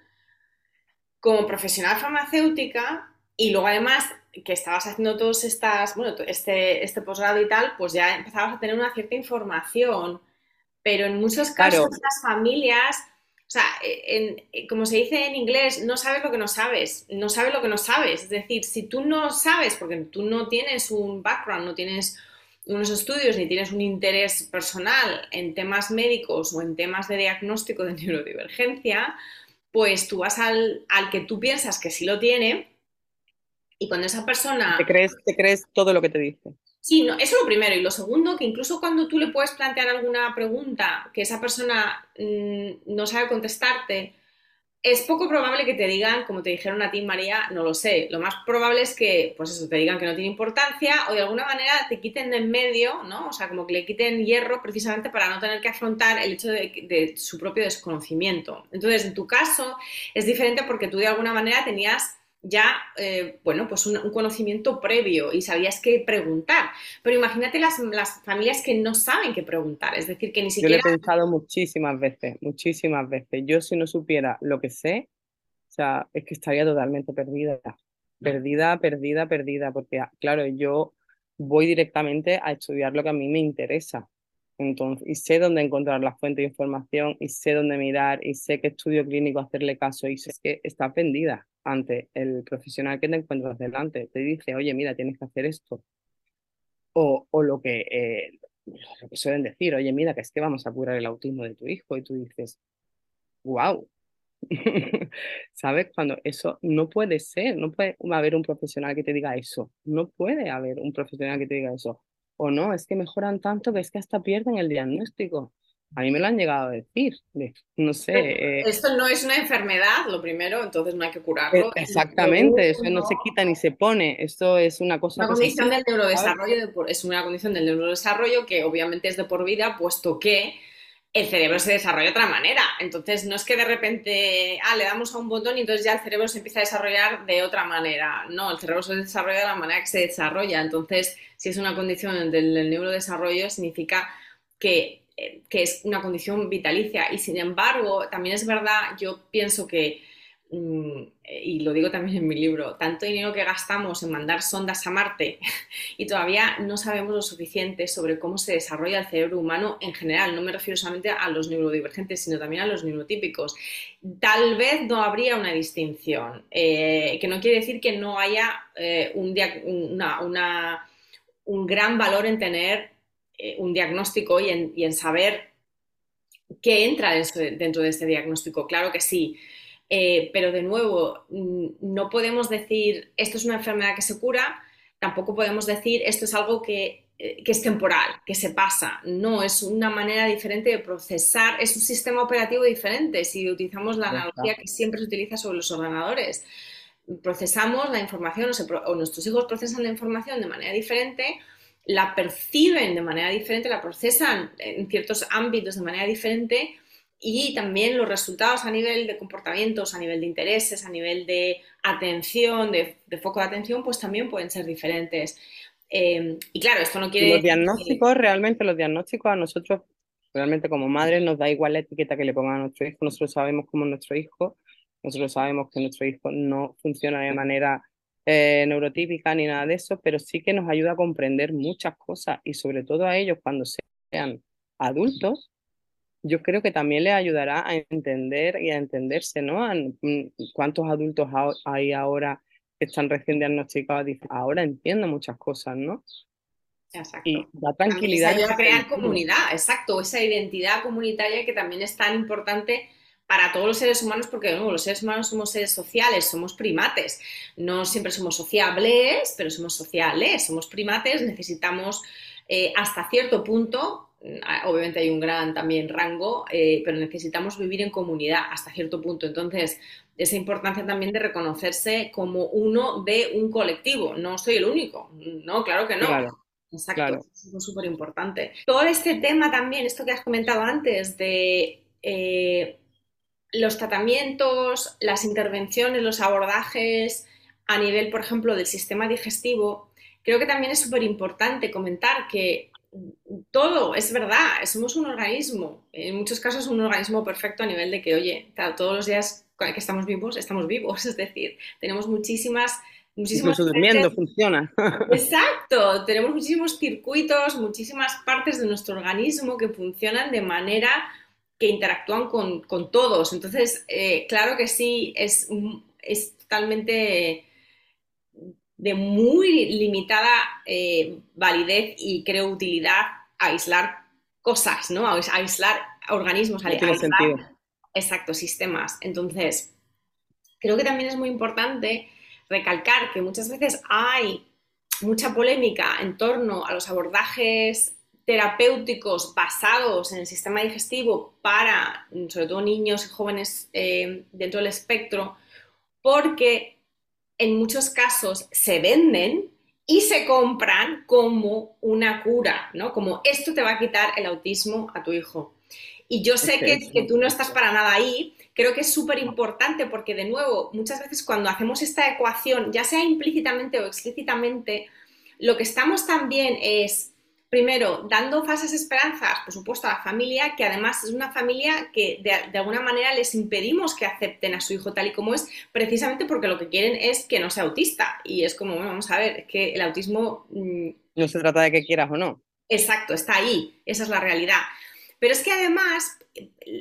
como profesional farmacéutica, y luego además que estabas haciendo todos estas, bueno, este, este posgrado y tal, pues ya empezabas a tener una cierta información, pero en muchos casos claro. Las familias, o sea, en, en, como se dice en inglés, no sabes lo que no sabes, no sabes lo que no sabes, es decir, si tú no sabes, porque tú no tienes un background, no tienes unos estudios, ni tienes un interés personal en temas médicos o en temas de diagnóstico de neurodivergencia, pues tú vas al, al que tú piensas que sí lo tiene, y cuando esa persona... Te crees, te crees todo lo que te dice. Sí, no, eso es lo primero. Y lo segundo, que incluso cuando tú le puedes plantear alguna pregunta que esa persona mmm, no sabe contestarte, es poco probable que te digan, como te dijeron a ti, María, no lo sé. Lo más probable es que, pues eso, te digan que no tiene importancia o de alguna manera te quiten de en medio, ¿no? O sea, como que le quiten hierro precisamente para no tener que afrontar el hecho de, de su propio desconocimiento. Entonces, en tu caso, es diferente porque tú de alguna manera tenías ya, eh, bueno, pues un, un conocimiento previo y sabías qué preguntar. Pero imagínate las, las familias que no saben qué preguntar, es decir, que ni siquiera... Yo lo he pensado muchísimas veces, muchísimas veces. Yo si no supiera lo que sé, o sea, es que estaría totalmente perdida. Perdida, perdida, perdida, porque claro, yo voy directamente a estudiar lo que a mí me interesa. Entonces, y sé dónde encontrar la fuente de información, y sé dónde mirar, y sé qué estudio clínico hacerle caso, y sé que está pendida ante el profesional que te encuentras delante. Te dice, oye, mira, tienes que hacer esto. O, o lo, que, eh, lo que suelen decir, oye, mira, que es que vamos a curar el autismo de tu hijo, y tú dices, wow. ¿Sabes? Cuando eso no puede ser, no puede haber un profesional que te diga eso, no puede haber un profesional que te diga eso. O no, es que mejoran tanto que es que hasta pierden el diagnóstico. A mí me lo han llegado a decir, no sé. Eh... Esto no es una enfermedad, lo primero, entonces no hay que curarlo. Exactamente, eso no se quita ni se pone, esto es una cosa... Una condición del neurodesarrollo, es una condición del neurodesarrollo que obviamente es de por vida, puesto que el cerebro se desarrolla de otra manera. Entonces no es que de repente, ah, le damos a un botón y entonces ya el cerebro se empieza a desarrollar de otra manera. No, el cerebro se desarrolla de la manera que se desarrolla. Entonces, si es una condición del neurodesarrollo, significa que, que es una condición vitalicia. Y sin embargo, también es verdad, yo pienso que, y lo digo también en mi libro, tanto dinero que gastamos en mandar sondas a Marte y todavía no sabemos lo suficiente sobre cómo se desarrolla el cerebro humano en general. No me refiero solamente a los neurodivergentes, sino también a los neurotípicos. Tal vez no habría una distinción, eh, que no quiere decir que no haya eh, un, una, una, un gran valor en tener eh, un diagnóstico y en, y en saber qué entra dentro de este diagnóstico. Claro que sí. Eh, pero de nuevo, no podemos decir esto es una enfermedad que se cura, tampoco podemos decir esto es algo que, que es temporal, que se pasa. No, es una manera diferente de procesar, es un sistema operativo diferente. Si utilizamos la analogía que siempre se utiliza sobre los ordenadores, procesamos la información o, se, o nuestros hijos procesan la información de manera diferente, la perciben de manera diferente, la procesan en ciertos ámbitos de manera diferente. Y también los resultados a nivel de comportamientos, a nivel de intereses, a nivel de atención, de, de foco de atención, pues también pueden ser diferentes. Eh, y claro, esto no quiere... Los diagnósticos, que... realmente los diagnósticos a nosotros, realmente como madres, nos da igual la etiqueta que le pongan a nuestro hijo. Nosotros sabemos cómo es nuestro hijo, nosotros sabemos que nuestro hijo no funciona de manera eh, neurotípica ni nada de eso, pero sí que nos ayuda a comprender muchas cosas y sobre todo a ellos cuando sean adultos. Yo creo que también les ayudará a entender y a entenderse, ¿no? ¿Cuántos adultos hay ahora que están recién diagnosticados? Dicen, ahora entiendo muchas cosas, ¿no? Exacto. Y la tranquilidad. También se ayuda a crear comunidad, exacto. Esa identidad comunitaria que también es tan importante para todos los seres humanos, porque de nuevo, los seres humanos somos seres sociales, somos primates. No siempre somos sociables, pero somos sociales, somos primates, necesitamos eh, hasta cierto punto obviamente hay un gran también rango, eh, pero necesitamos vivir en comunidad hasta cierto punto. Entonces, esa importancia también de reconocerse como uno de un colectivo. No soy el único, no, claro que no. Claro. Exacto, claro. Eso es súper importante. Todo este tema también, esto que has comentado antes, de eh, los tratamientos, las intervenciones, los abordajes a nivel, por ejemplo, del sistema digestivo, creo que también es súper importante comentar que todo, es verdad, somos un organismo, en muchos casos un organismo perfecto a nivel de que, oye, todos los días que estamos vivos, estamos vivos, es decir, tenemos muchísimas... Muchísimas Incluso partes. Durmiendo funciona. Exacto, tenemos muchísimos circuitos, muchísimas partes de nuestro organismo que funcionan de manera que interactúan con, con todos. Entonces, eh, claro que sí, es, es totalmente de muy limitada eh, validez y creo utilidad aislar cosas, ¿no? Aislar organismos, no aislar, sentido. Exacto, sistemas. Entonces, creo que también es muy importante recalcar que muchas veces hay mucha polémica en torno a los abordajes terapéuticos basados en el sistema digestivo para, sobre todo, niños y jóvenes eh, dentro del espectro, porque en muchos casos se venden y se compran como una cura, ¿no? Como esto te va a quitar el autismo a tu hijo. Y yo sé que, que tú no estás para nada ahí. Creo que es súper importante porque, de nuevo, muchas veces cuando hacemos esta ecuación, ya sea implícitamente o explícitamente, lo que estamos también es, primero, dando falsas esperanzas, por supuesto, a la familia, que además es una familia que de, de alguna manera les impedimos que acepten a su hijo tal y como es, precisamente porque lo que quieren es que no sea autista. Y es como, bueno, vamos a ver, es que el autismo... Mmm, no se trata de que quieras o no. Exacto, está ahí, esa es la realidad. Pero es que además,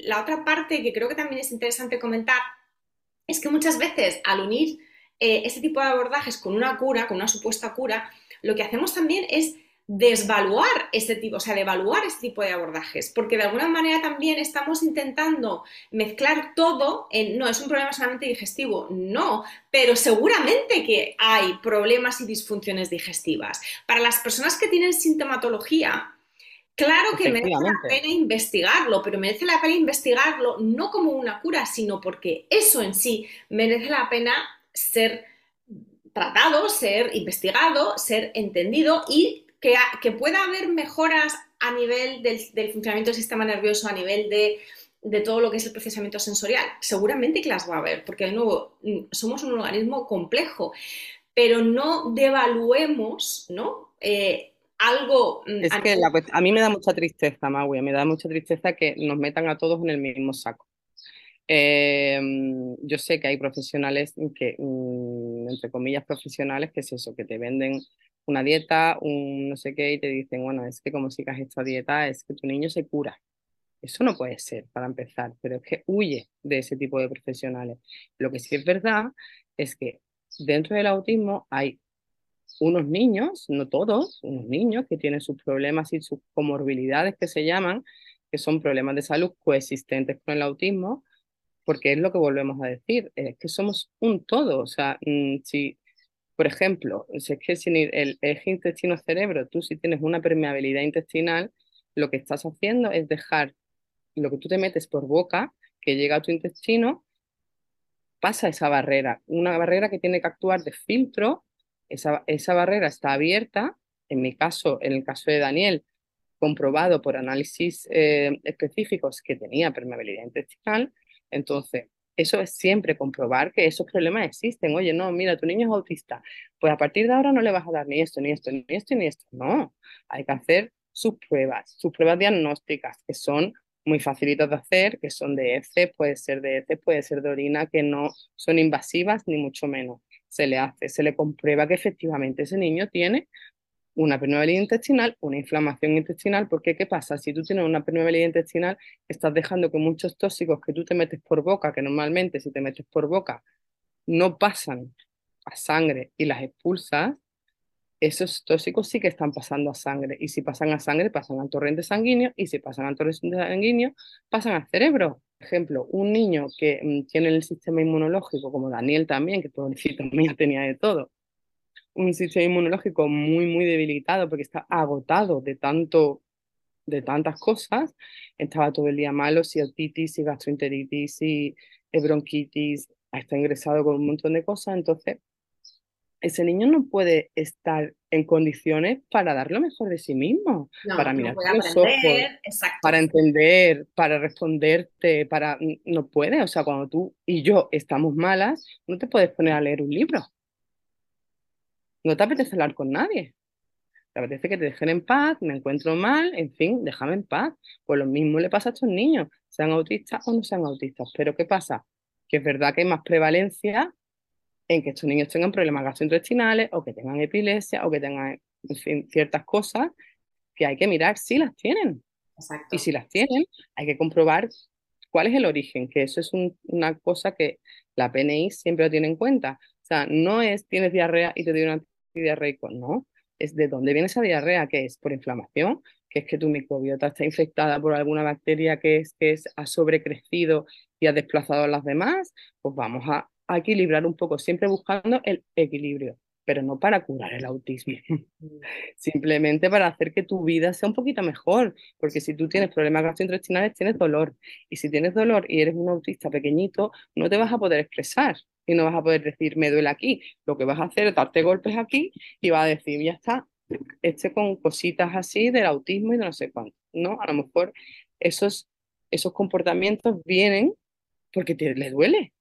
la otra parte que creo que también es interesante comentar es que muchas veces al unir eh, este tipo de abordajes con una cura, con una supuesta cura, lo que hacemos también es desvaluar este tipo, o sea, devaluar este tipo de abordajes, porque de alguna manera también estamos intentando mezclar todo en, no, es un problema solamente digestivo, no, pero seguramente que hay problemas y disfunciones digestivas. Para las personas que tienen sintomatología, claro que merece la pena investigarlo, pero merece la pena investigarlo no como una cura, sino porque eso en sí merece la pena ser tratado, ser investigado, ser entendido y que, que pueda haber mejoras a nivel del, del funcionamiento del sistema nervioso, a nivel de, de todo lo que es el procesamiento sensorial. Seguramente que las va a haber, porque de nuevo somos un organismo complejo, pero no devaluemos, ¿no? Eh, Algo... Es a... que la, pues, a mí me da mucha tristeza, Magüi, me da mucha tristeza que nos metan a todos en el mismo saco. Eh, yo sé que hay profesionales que, entre comillas, profesionales, que es eso, que te venden una dieta, un no sé qué, y te dicen, bueno, es que como sigas esta dieta, es que tu niño se cura. Eso no puede ser, para empezar, pero es que huye de ese tipo de profesionales. Lo que sí es verdad es que dentro del autismo hay unos niños, no todos, unos niños que tienen sus problemas y sus comorbilidades que se llaman, que son problemas de salud coexistentes con el autismo, porque es lo que volvemos a decir, es que somos un todo. O sea, si, por ejemplo, si es que sin el eje intestino-cerebro, tú si tienes una permeabilidad intestinal, lo que estás haciendo es dejar lo que tú te metes por boca, que llega a tu intestino, pasa esa barrera, una barrera que tiene que actuar de filtro. Esa, esa barrera está abierta, en mi caso, en el caso de Daniel, comprobado por análisis eh, específicos que tenía permeabilidad intestinal. Entonces, eso es siempre comprobar que esos problemas existen. Oye, no, mira, tu niño es autista, pues a partir de ahora no le vas a dar ni esto, ni esto, ni esto, ni esto. No, hay que hacer sus pruebas, sus pruebas diagnósticas, que son muy facilitas de hacer, que son de heces, puede ser de heces, puede ser de orina, que no son invasivas ni mucho menos. Se le hace, se le comprueba que efectivamente ese niño tiene una permeabilidad intestinal, una inflamación intestinal, porque ¿qué pasa? Si tú tienes una permeabilidad intestinal, estás dejando que muchos tóxicos que tú te metes por boca, que normalmente si te metes por boca no pasan a sangre y las expulsas, esos tóxicos sí que están pasando a sangre, y si pasan a sangre, pasan al torrente sanguíneo, y si pasan al torrente sanguíneo, pasan al cerebro. Por ejemplo, un niño que tiene el sistema inmunológico, como Daniel también, que pobrecito mío tenía de todo, un sistema inmunológico muy, muy debilitado porque está agotado de tanto de tantas cosas, estaba todo el día malo, ciatitis y gastroenteritis y bronquitis, está ingresado con un montón de cosas. Entonces ese niño no puede estar en condiciones para dar lo mejor de sí mismo, no, para mirar no los ojos, para entender, para responderte, para no puede. O sea, cuando tú y yo estamos malas, no te puedes poner a leer un libro, no te apetece hablar con nadie, te apetece que te dejen en paz, me encuentro mal, en fin, déjame en paz. Pues lo mismo le pasa a estos niños, sean autistas o no sean autistas. Pero ¿qué pasa? Que es verdad que hay más prevalencia en que estos niños tengan problemas gastrointestinales o que tengan epilepsia o que tengan, en fin, ciertas cosas que hay que mirar si las tienen. Exacto. Y si las tienen, hay que comprobar cuál es el origen, que eso es un, una cosa que la P N I siempre lo tiene en cuenta. O sea, no es tienes diarrea y te doy un antidiarreico, no. Es de dónde viene esa diarrea, que es por inflamación, que es que tu microbiota está infectada por alguna bacteria que es que es, ha sobrecrecido y ha desplazado a las demás. Pues vamos a a equilibrar un poco, siempre buscando el equilibrio, pero no para curar el autismo, simplemente para hacer que tu vida sea un poquito mejor, porque si tú tienes problemas gastrointestinales tienes dolor, y si tienes dolor y eres un autista pequeñito no te vas a poder expresar y no vas a poder decir me duele aquí. Lo que vas a hacer es darte golpes aquí y vas a decir ya está, este con cositas así del autismo y de no sé cuánto, ¿no? A lo mejor esos, esos comportamientos vienen porque te, le duele.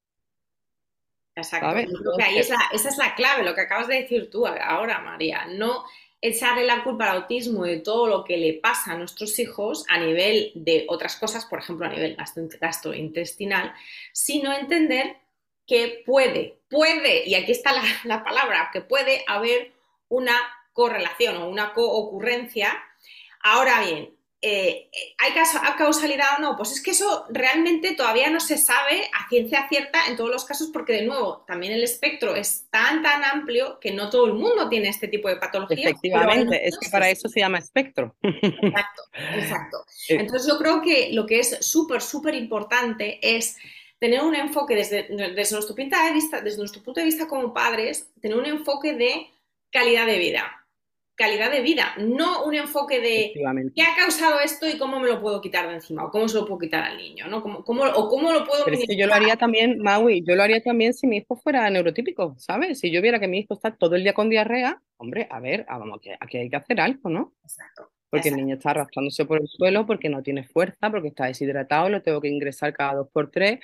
Exacto, ¿sabes? Yo creo que ahí es la, esa es la clave, lo que acabas de decir tú ahora, María. No echarle la culpa al autismo de todo lo que le pasa a nuestros hijos a nivel de otras cosas, por ejemplo, a nivel gastrointestinal, sino entender que puede, puede, y aquí está la, la palabra, que puede haber una correlación o una coocurrencia. Ahora bien, Eh, ¿hay causalidad o no? Pues es que eso realmente todavía no se sabe a ciencia cierta en todos los casos, porque de nuevo, también el espectro es tan tan amplio que no todo el mundo tiene este tipo de patologías. Efectivamente, es que para eso se llama espectro. Exacto, exacto. Entonces yo creo que lo que es súper súper importante es tener un enfoque desde, desde, nuestro punto de vista, desde nuestro punto de vista como padres, tener un enfoque de calidad de vida. Calidad de vida, no un enfoque de qué ha causado esto y cómo me lo puedo quitar de encima o cómo se lo puedo quitar al niño, ¿no? ¿Cómo, cómo, o cómo lo puedo minimizar? Pero es que yo lo haría también, Magüi, yo lo haría también si mi hijo fuera neurotípico, ¿sabes? Si yo viera que mi hijo está todo el día con diarrea, hombre, a ver, ah, vamos, aquí hay que hacer algo, ¿no? Exacto. Porque Exacto. el niño está arrastrándose por el suelo, porque no tiene fuerza, porque está deshidratado, lo tengo que ingresar cada dos por tres.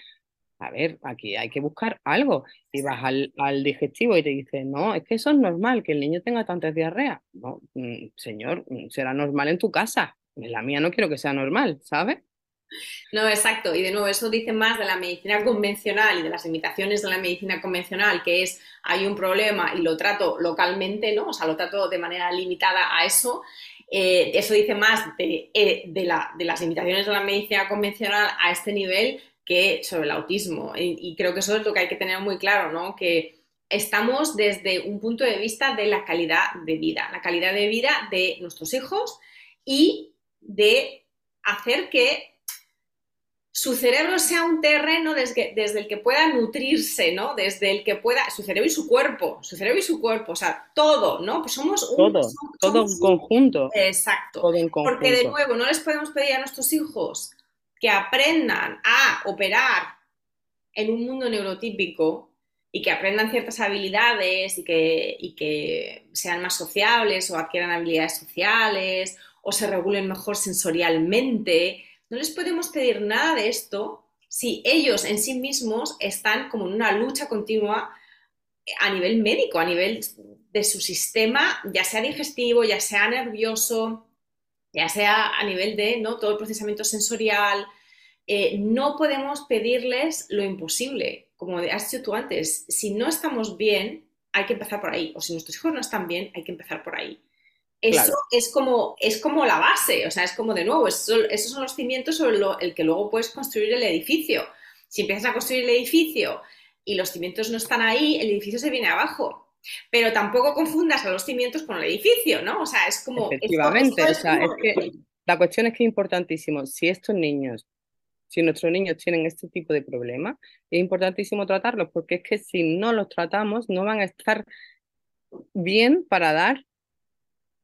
A ver, aquí hay que buscar algo. Y vas al, al digestivo y te dicen, no, es que eso es normal, que el niño tenga tantas diarreas. No, señor, será normal en tu casa. En la mía no quiero que sea normal, ¿sabes? No, exacto. Y de nuevo, eso dice más de la medicina convencional y de las limitaciones de la medicina convencional, que es, hay un problema y lo trato localmente, ¿no? O sea, lo trato de manera limitada a eso. Eh, eso dice más de, de, la, de las limitaciones de la medicina convencional a este nivel, que sobre el autismo. Y, y creo que eso es lo que hay que tener muy claro, ¿no? Que estamos desde un punto de vista de la calidad de vida, la calidad de vida de nuestros hijos y de hacer que su cerebro sea un terreno desde, desde el que pueda nutrirse, ¿no? Desde el que pueda, su cerebro y su cuerpo, su cerebro y su cuerpo, o sea, todo, ¿no? Pues somos un... Todo, somos, todo somos en conjunto. Un... Exacto. Todo en conjunto. Porque de nuevo, no les podemos pedir a nuestros hijos que aprendan a operar en un mundo neurotípico y que aprendan ciertas habilidades y que, y que sean más sociables o adquieran habilidades sociales o se regulen mejor sensorialmente. No les podemos pedir nada de esto si ellos en sí mismos están como en una lucha continua a nivel médico, a nivel de su sistema, ya sea digestivo, ya sea nervioso, ya sea a nivel de, ¿no?, todo el procesamiento sensorial. Eh, no podemos pedirles lo imposible, como has dicho tú antes. Si no estamos bien, hay que empezar por ahí. O si nuestros hijos no están bien, hay que empezar por ahí. Eso claro. es, como, es como la base, o sea, es como de nuevo, eso, esos son los cimientos sobre lo, el que luego puedes construir el edificio. Si empiezas a construir el edificio y los cimientos no están ahí, el edificio se viene abajo. Pero tampoco confundas a los cimientos con el edificio, ¿no? O sea, es como... Efectivamente, es, o sea, es que la cuestión es que es importantísimo, si estos niños, si nuestros niños tienen este tipo de problemas, es importantísimo tratarlos, porque es que si no los tratamos no van a estar bien para dar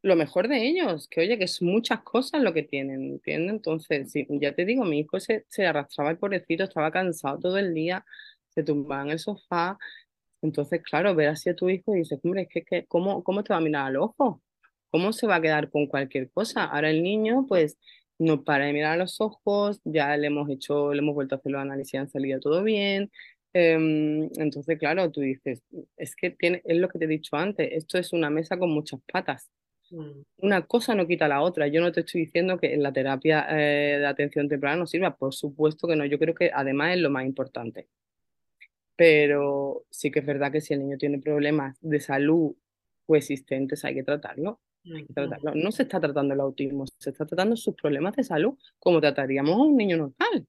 lo mejor de ellos, que oye, que es muchas cosas lo que tienen, ¿entiendes? Entonces, sí, ya te digo, mi hijo se, se arrastraba el pobrecito, estaba cansado todo el día, se tumbaba en el sofá. Entonces, claro, ver así a tu hijo y dices, hombre, es que, que ¿cómo, ¿cómo te va a mirar al ojo? ¿Cómo se va a quedar con cualquier cosa? Ahora el niño, pues, no para de mirar a los ojos, ya le hemos hecho, le hemos vuelto a hacer los análisis y han salido todo bien. Entonces, claro, tú dices, es que tiene, es lo que te he dicho antes, esto es una mesa con muchas patas. Mm. Una cosa no quita la otra. Yo no te estoy diciendo que en la terapia eh, de atención temprana no sirva, por supuesto que no. Yo creo que además es lo más importante. Pero sí que es verdad que si el niño tiene problemas de salud coexistentes, hay que tratarlo. Hay que tratarlo. No se está tratando el autismo, se está tratando sus problemas de salud como trataríamos a un niño normal.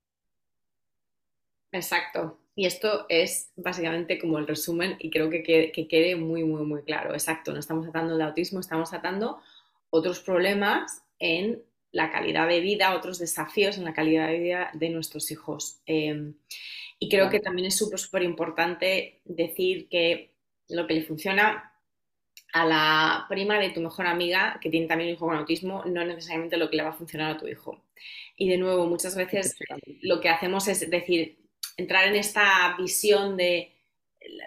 Exacto. Y esto es básicamente como el resumen y creo que, que, que quede muy, muy, muy claro. Exacto, no estamos tratando el autismo, estamos tratando otros problemas en la calidad de vida, otros desafíos en la calidad de vida de nuestros hijos. Eh, y creo que también es súper, súper importante decir que lo que le funciona a la prima de tu mejor amiga, que tiene también un hijo con autismo, no es necesariamente lo que le va a funcionar a tu hijo. Y de nuevo, muchas veces lo que hacemos es decir... entrar en esta visión de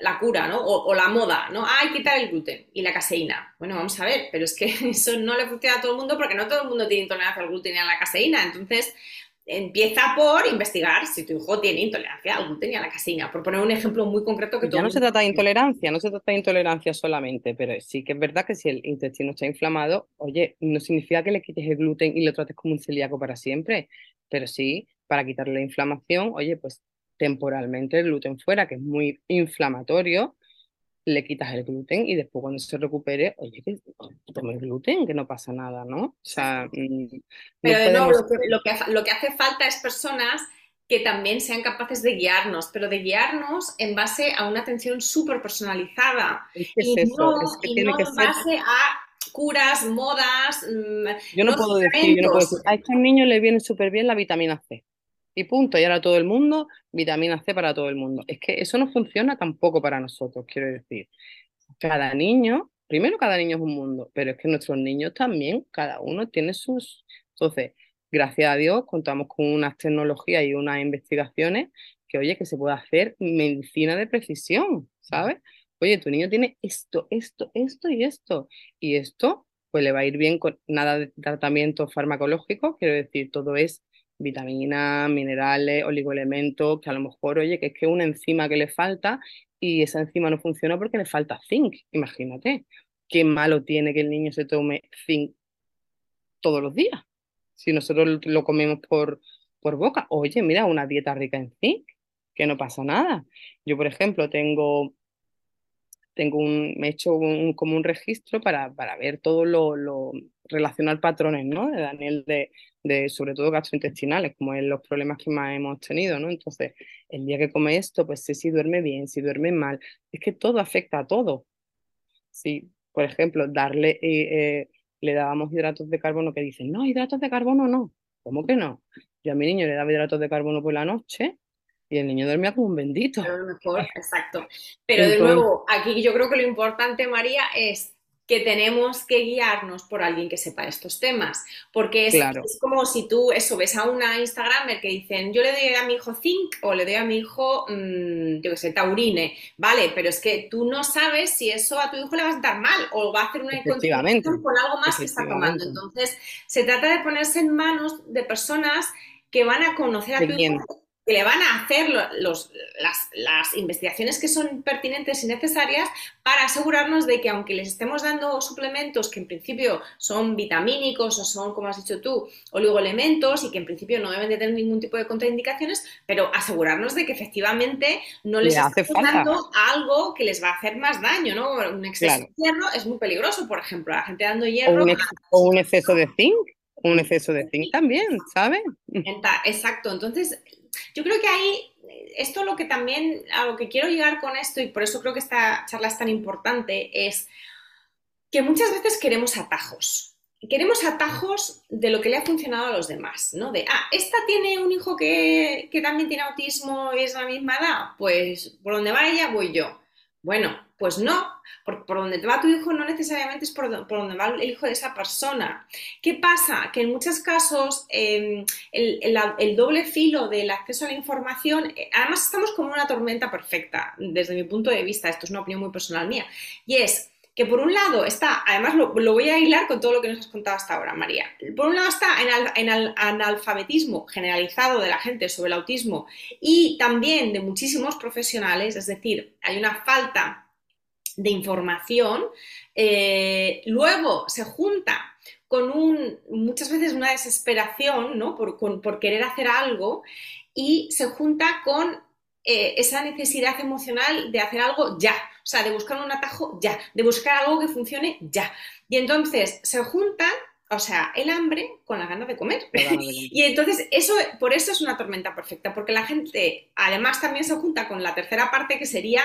la cura, ¿no? O, o la moda, ¿no? Ah, hay que quitar el gluten y la caseína. Bueno, vamos a ver, pero es que eso no le funciona a todo el mundo porque no todo el mundo tiene intolerancia al gluten y a la caseína. Entonces, empieza por investigar si tu hijo tiene intolerancia al gluten y a la caseína. Por poner un ejemplo muy concreto que todo ya no se trata de intolerancia, no se trata de intolerancia solamente, pero sí que es verdad que si el intestino está inflamado, oye, no significa que le quites el gluten y lo trates como un celíaco para siempre, pero sí, para quitarle la inflamación, oye, pues temporalmente el gluten fuera, que es muy inflamatorio, le quitas el gluten y después cuando se recupere, oye, que tome el gluten, que no pasa nada, ¿no? O sea, no pero de nuevo, podemos... lo, lo, que, lo que hace falta es personas que también sean capaces de guiarnos, pero de guiarnos en base a una atención súper personalizada. Es que es y eso, no, es que y tiene no que en base ser... a... curas, modas... Yo no puedo decir, yo no puedo decir, a este niño le viene súper bien la vitamina C. Y punto, y ahora todo el mundo, vitamina C para todo el mundo. Es que eso no funciona tampoco para nosotros, quiero decir. Cada niño, primero cada niño es un mundo, pero es que nuestros niños también, cada uno tiene sus... Entonces, gracias a Dios, contamos con unas tecnologías y unas investigaciones que, oye, que se puede hacer medicina de precisión, ¿sabes? Oye, tu niño tiene esto, esto, esto y esto. Y esto, pues le va a ir bien con nada de tratamiento farmacológico, quiero decir, todo es... vitaminas, minerales, oligoelementos, que a lo mejor, oye, que es que una enzima que le falta y esa enzima no funciona porque le falta zinc, imagínate. Qué malo tiene que el niño se tome zinc todos los días, si nosotros lo comemos por, por boca. Oye, mira, una dieta rica en zinc, que no pasa nada. Yo, por ejemplo, tengo, tengo un, me he hecho un, como un registro para, para ver todo lo, lo relacionar patrones, ¿no? De Daniel de... de sobre todo gastrointestinales, como es los problemas que más hemos tenido, ¿no? Entonces, el día que come esto, pues sé si duerme bien, si duerme mal, es que todo afecta a todo. Si, por ejemplo, darle, eh, eh, le dábamos hidratos de carbono, que dicen, no, hidratos de carbono no, ¿cómo que no? Yo a mi niño le daba hidratos de carbono por la noche y el niño dormía como un bendito. Pero mejor, exacto. Pero entonces, de nuevo, aquí yo creo que lo importante, María, es... que tenemos que guiarnos por alguien que sepa estos temas, porque es, claro. Es como si tú eso ves a una Instagramer que dicen yo le doy a mi hijo zinc o le doy a mi hijo, mmm, yo qué sé, taurine, vale, pero es que tú no sabes si eso a tu hijo le va a sentar mal o va a hacer una incontinencia con algo más que está tomando. Entonces, se trata de ponerse en manos de personas que van a conocer a tu hijo, que le van a hacer los, las, las investigaciones que son pertinentes y necesarias para asegurarnos de que aunque les estemos dando suplementos que en principio son vitamínicos o son, como has dicho tú, oligoelementos y que en principio no deben de tener ningún tipo de contraindicaciones, pero asegurarnos de que efectivamente no les estamos dando algo que les va a hacer más daño, ¿no? Un exceso claro. de hierro es muy peligroso, por ejemplo, la gente dando hierro... O un, ex, o un exceso de zinc, un exceso de zinc también, ¿sabes? Exacto, entonces... Yo creo que ahí, esto lo que también, a lo que quiero llegar con esto, y por eso creo que esta charla es tan importante, es que muchas veces queremos atajos. Queremos atajos de lo que le ha funcionado a los demás, ¿no? De, ah, esta tiene un hijo que, que también tiene autismo y es de la misma edad, pues por donde vaya voy yo. Bueno, Pues no, por, por donde va tu hijo no necesariamente es por, por donde va el hijo de esa persona. ¿Qué pasa? Que en muchos casos eh, el, el, el doble filo del acceso a la información, eh, además estamos como una tormenta perfecta, desde mi punto de vista, esto es una opinión muy personal mía, y es que por un lado está, además lo, lo voy a hilar con todo lo que nos has contado hasta ahora, María, por un lado está en el analfabetismo generalizado de la gente sobre el autismo y también de muchísimos profesionales, es decir, hay una falta de información, eh, luego se junta con un, muchas veces una desesperación, ¿no? por, con, por querer hacer algo, y se junta con eh, esa necesidad emocional de hacer algo ya, o sea, de buscar un atajo ya, de buscar algo que funcione ya. Y entonces se juntan, o sea, el hambre con la gana de comer. Y entonces eso, por eso es una tormenta perfecta, porque la gente además también se junta con la tercera parte, que sería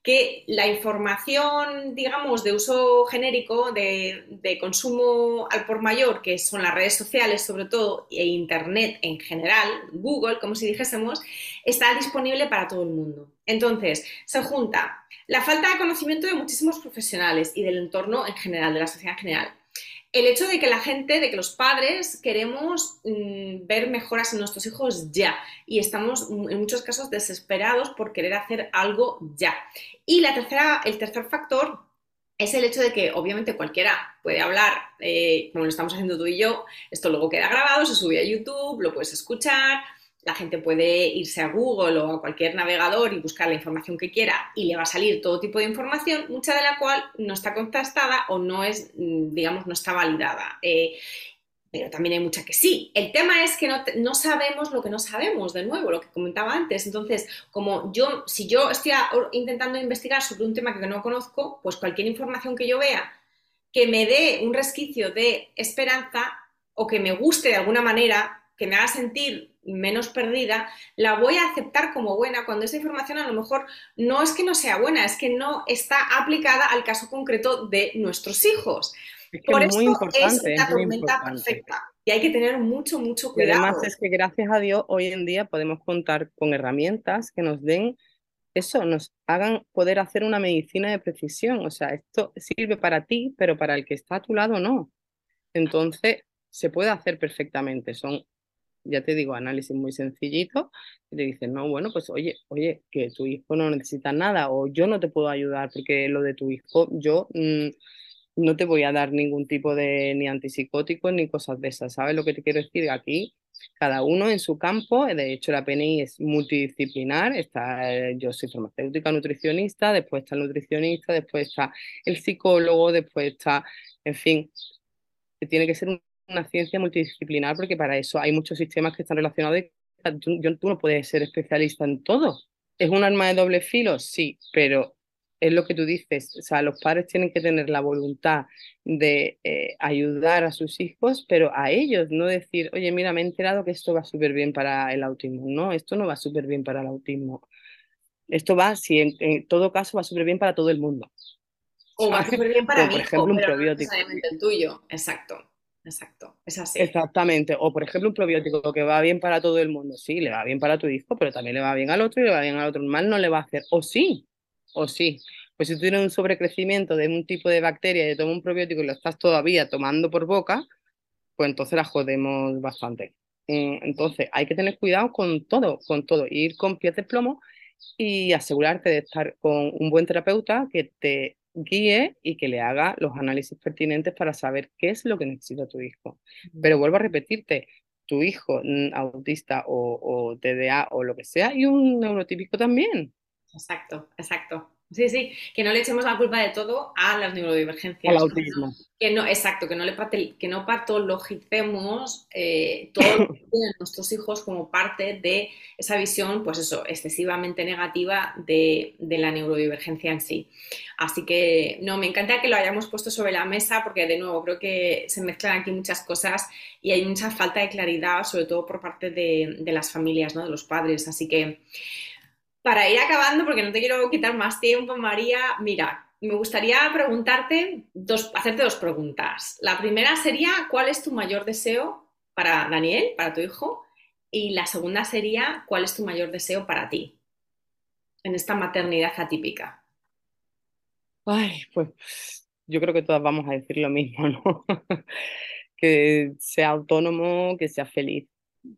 que la información, digamos, de uso genérico, de, de consumo al por mayor, que son las redes sociales sobre todo, e Internet en general, Google, como si dijésemos, está disponible para todo el mundo. Entonces, se junta la falta de conocimiento de muchísimos profesionales y del entorno en general, de la sociedad en general. El hecho de que la gente, de que los padres queremos mmm, ver mejoras en nuestros hijos ya, y estamos en muchos casos desesperados por querer hacer algo ya. Y la tercera, el tercer factor es el hecho de que obviamente cualquiera puede hablar, eh, como lo estamos haciendo tú y yo, esto luego queda grabado, se sube a YouTube, lo puedes escuchar, la gente puede irse a Google o a cualquier navegador y buscar la información que quiera y le va a salir todo tipo de información, mucha de la cual no está contrastada o no es, digamos, no está validada. Eh, pero también hay mucha que sí. El tema es que no, no sabemos lo que no sabemos, de nuevo, lo que comentaba antes. Entonces, como yo, si yo estoy a, intentando investigar sobre un tema que no conozco, pues cualquier información que yo vea que me dé un resquicio de esperanza o que me guste de alguna manera, que me haga sentir menos perdida, la voy a aceptar como buena, cuando esa información a lo mejor no es que no sea buena, es que no está aplicada al caso concreto de nuestros hijos. Es que por eso es la tormenta perfecta y hay que tener mucho, mucho cuidado. Y además es que gracias a Dios hoy en día podemos contar con herramientas que nos den eso, nos hagan poder hacer una medicina de precisión. O sea, esto sirve para ti, pero para el que está a tu lado no. Entonces se puede hacer perfectamente, son, ya te digo, análisis muy sencillito, y te dicen, no, bueno, pues oye, oye, que tu hijo no necesita nada, o yo no te puedo ayudar porque lo de tu hijo, yo mmm, no te voy a dar ningún tipo de ni antipsicóticos ni cosas de esas, ¿sabes lo que te quiero decir? Aquí, cada uno en su campo, de hecho la P N I es multidisciplinar, está, yo soy farmacéutica nutricionista, después está el nutricionista, después está el psicólogo, después está, en fin, que tiene que ser un una ciencia multidisciplinar, porque para eso hay muchos sistemas que están relacionados y tú, yo, tú no puedes ser especialista en todo. ¿Es un arma de doble filo? Sí, pero es lo que tú dices, o sea, los padres tienen que tener la voluntad de eh, ayudar a sus hijos, pero a ellos, no decir, oye, mira, me he enterado que esto va súper bien para el autismo. No, esto no va súper bien para el autismo. Esto va, si en, en todo caso, va súper bien para todo el mundo. O va súper bien para o, mi por ejemplo, hijo, un pero probiótico. No necesariamente el tuyo, exacto. Exacto, es así. Exactamente, o por ejemplo un probiótico que va bien para todo el mundo, sí, le va bien para tu hijo, pero también le va bien al otro y le va bien al otro, mal no le va a hacer, o sí, o sí, pues si tú tienes un sobrecrecimiento de un tipo de bacteria y tomas un probiótico y lo estás todavía tomando por boca, pues entonces la jodemos bastante. Entonces hay que tener cuidado con todo, con todo, ir con pies de plomo y asegurarte de estar con un buen terapeuta que te guíe y que le haga los análisis pertinentes para saber qué es lo que necesita tu hijo. Pero vuelvo a repetirte, tu hijo autista o, o T D A o lo que sea, y un neurotípico también. Exacto, exacto. Sí, sí, que no le echemos la culpa de todo a las neurodivergencias. Al autismo. Que no, exacto, que no, le, que no patologicemos eh, todo lo que tienen nuestros hijos como parte de esa visión, pues eso, excesivamente negativa de, de la neurodivergencia en sí. Así que, no, me encanta que lo hayamos puesto sobre la mesa porque, de nuevo, creo que se mezclan aquí muchas cosas y hay mucha falta de claridad, sobre todo por parte de, de las familias, ¿no? De los padres, así que... Para ir acabando, porque no te quiero quitar más tiempo, María, mira, me gustaría preguntarte, dos, hacerte dos preguntas. La primera sería, ¿cuál es tu mayor deseo para Daniel, para tu hijo? Y la segunda sería, ¿cuál es tu mayor deseo para ti en esta maternidad atípica? Ay, pues yo creo que todas vamos a decir lo mismo, ¿no? Que sea autónomo, que sea feliz,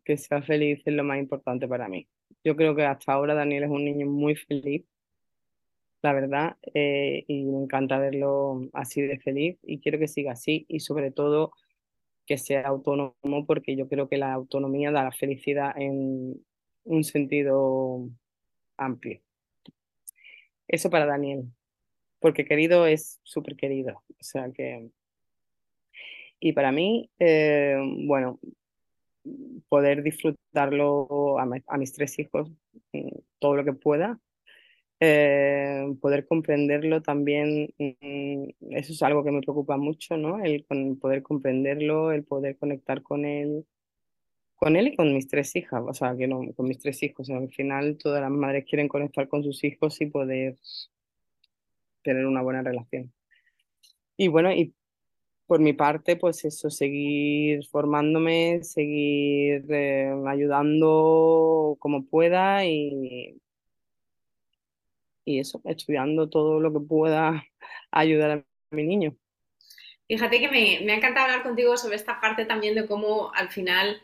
que sea feliz es lo más importante para mí. Yo creo que hasta ahora Daniel es un niño muy feliz, la verdad, eh, y me encanta verlo así de feliz y quiero que siga así y sobre todo que sea autónomo porque yo creo que la autonomía da la felicidad en un sentido amplio. Eso para Daniel, porque querido es súper querido, o sea que... Y para mí, eh, bueno, poder disfrutarlo a, a mis tres hijos todo lo que pueda, eh, poder comprenderlo también, eso es algo que me preocupa mucho, ¿no? El poder comprenderlo, el poder conectar con él, con él y con mis tres hijas, o sea, que no, con mis tres hijos, al final todas las madres quieren conectar con sus hijos y poder tener una buena relación. Y bueno, y por mi parte, pues eso, seguir formándome, seguir eh, ayudando como pueda y, y eso, estudiando todo lo que pueda ayudar a mi niño. Fíjate que me, me ha encantado hablar contigo sobre esta parte también de cómo al final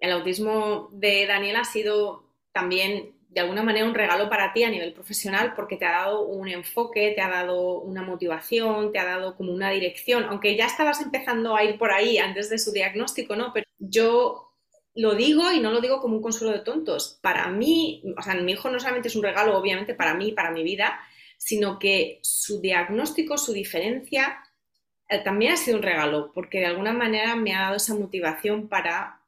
el autismo de Daniel ha sido también de alguna manera un regalo para ti a nivel profesional porque te ha dado un enfoque, te ha dado una motivación, te ha dado como una dirección, aunque ya estabas empezando a ir por ahí antes de su diagnóstico, ¿no? Pero yo lo digo y no lo digo como un consuelo de tontos. Para mí, o sea, mi hijo no solamente es un regalo, obviamente, para mí, para mi vida, sino que su diagnóstico, su diferencia, eh, también ha sido un regalo porque de alguna manera me ha dado esa motivación para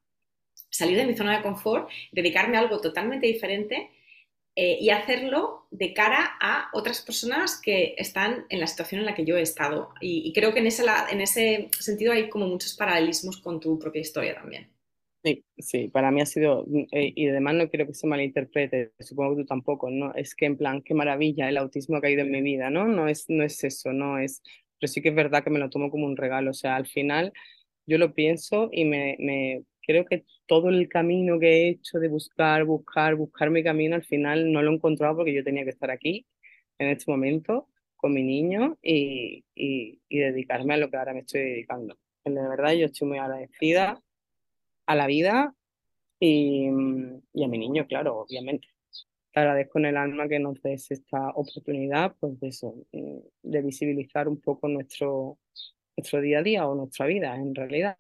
salir de mi zona de confort, dedicarme a algo totalmente diferente eh, y hacerlo de cara a otras personas que están en la situación en la que yo he estado. Y, y creo que en ese, en ese sentido hay como muchos paralelismos con tu propia historia también. Sí, sí, para mí ha sido, eh, y además no quiero que se malinterprete, supongo que tú tampoco, ¿no? Es que en plan, qué maravilla, el autismo ha caído en mi vida, ¿no? No es, no es eso, no es, pero sí que es verdad que me lo tomo como un regalo, o sea, al final yo lo pienso y me... me creo que todo el camino que he hecho de buscar, buscar, buscar mi camino, al final no lo he encontrado porque yo tenía que estar aquí, en este momento, con mi niño y, y, y dedicarme a lo que ahora me estoy dedicando. De verdad, yo estoy muy agradecida a la vida y, y a mi niño, claro, obviamente. Te agradezco en el alma que nos des esta oportunidad, pues de eso, de visibilizar un poco nuestro, nuestro día a día o nuestra vida, en realidad.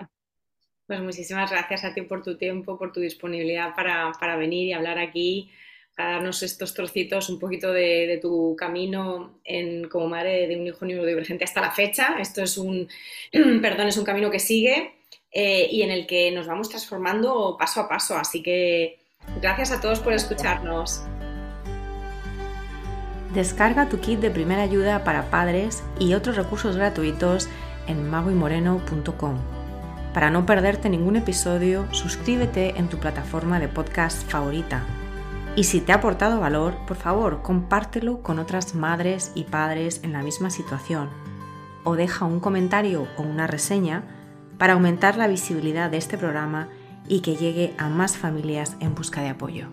Pues muchísimas gracias a ti por tu tiempo, por tu disponibilidad para, para venir y hablar aquí, para darnos estos trocitos un poquito de, de tu camino en, como madre de un hijo neurodivergente hasta la fecha. Esto es un, perdón, es un camino que sigue eh, y en el que nos vamos transformando paso a paso. Así que gracias a todos por escucharnos. Descarga tu kit de primera ayuda para padres y otros recursos gratuitos en magüi moreno punto com. Para no perderte ningún episodio, suscríbete en tu plataforma de podcast favorita. Y si te ha aportado valor, por favor, compártelo con otras madres y padres en la misma situación. O deja un comentario o una reseña para aumentar la visibilidad de este programa y que llegue a más familias en busca de apoyo.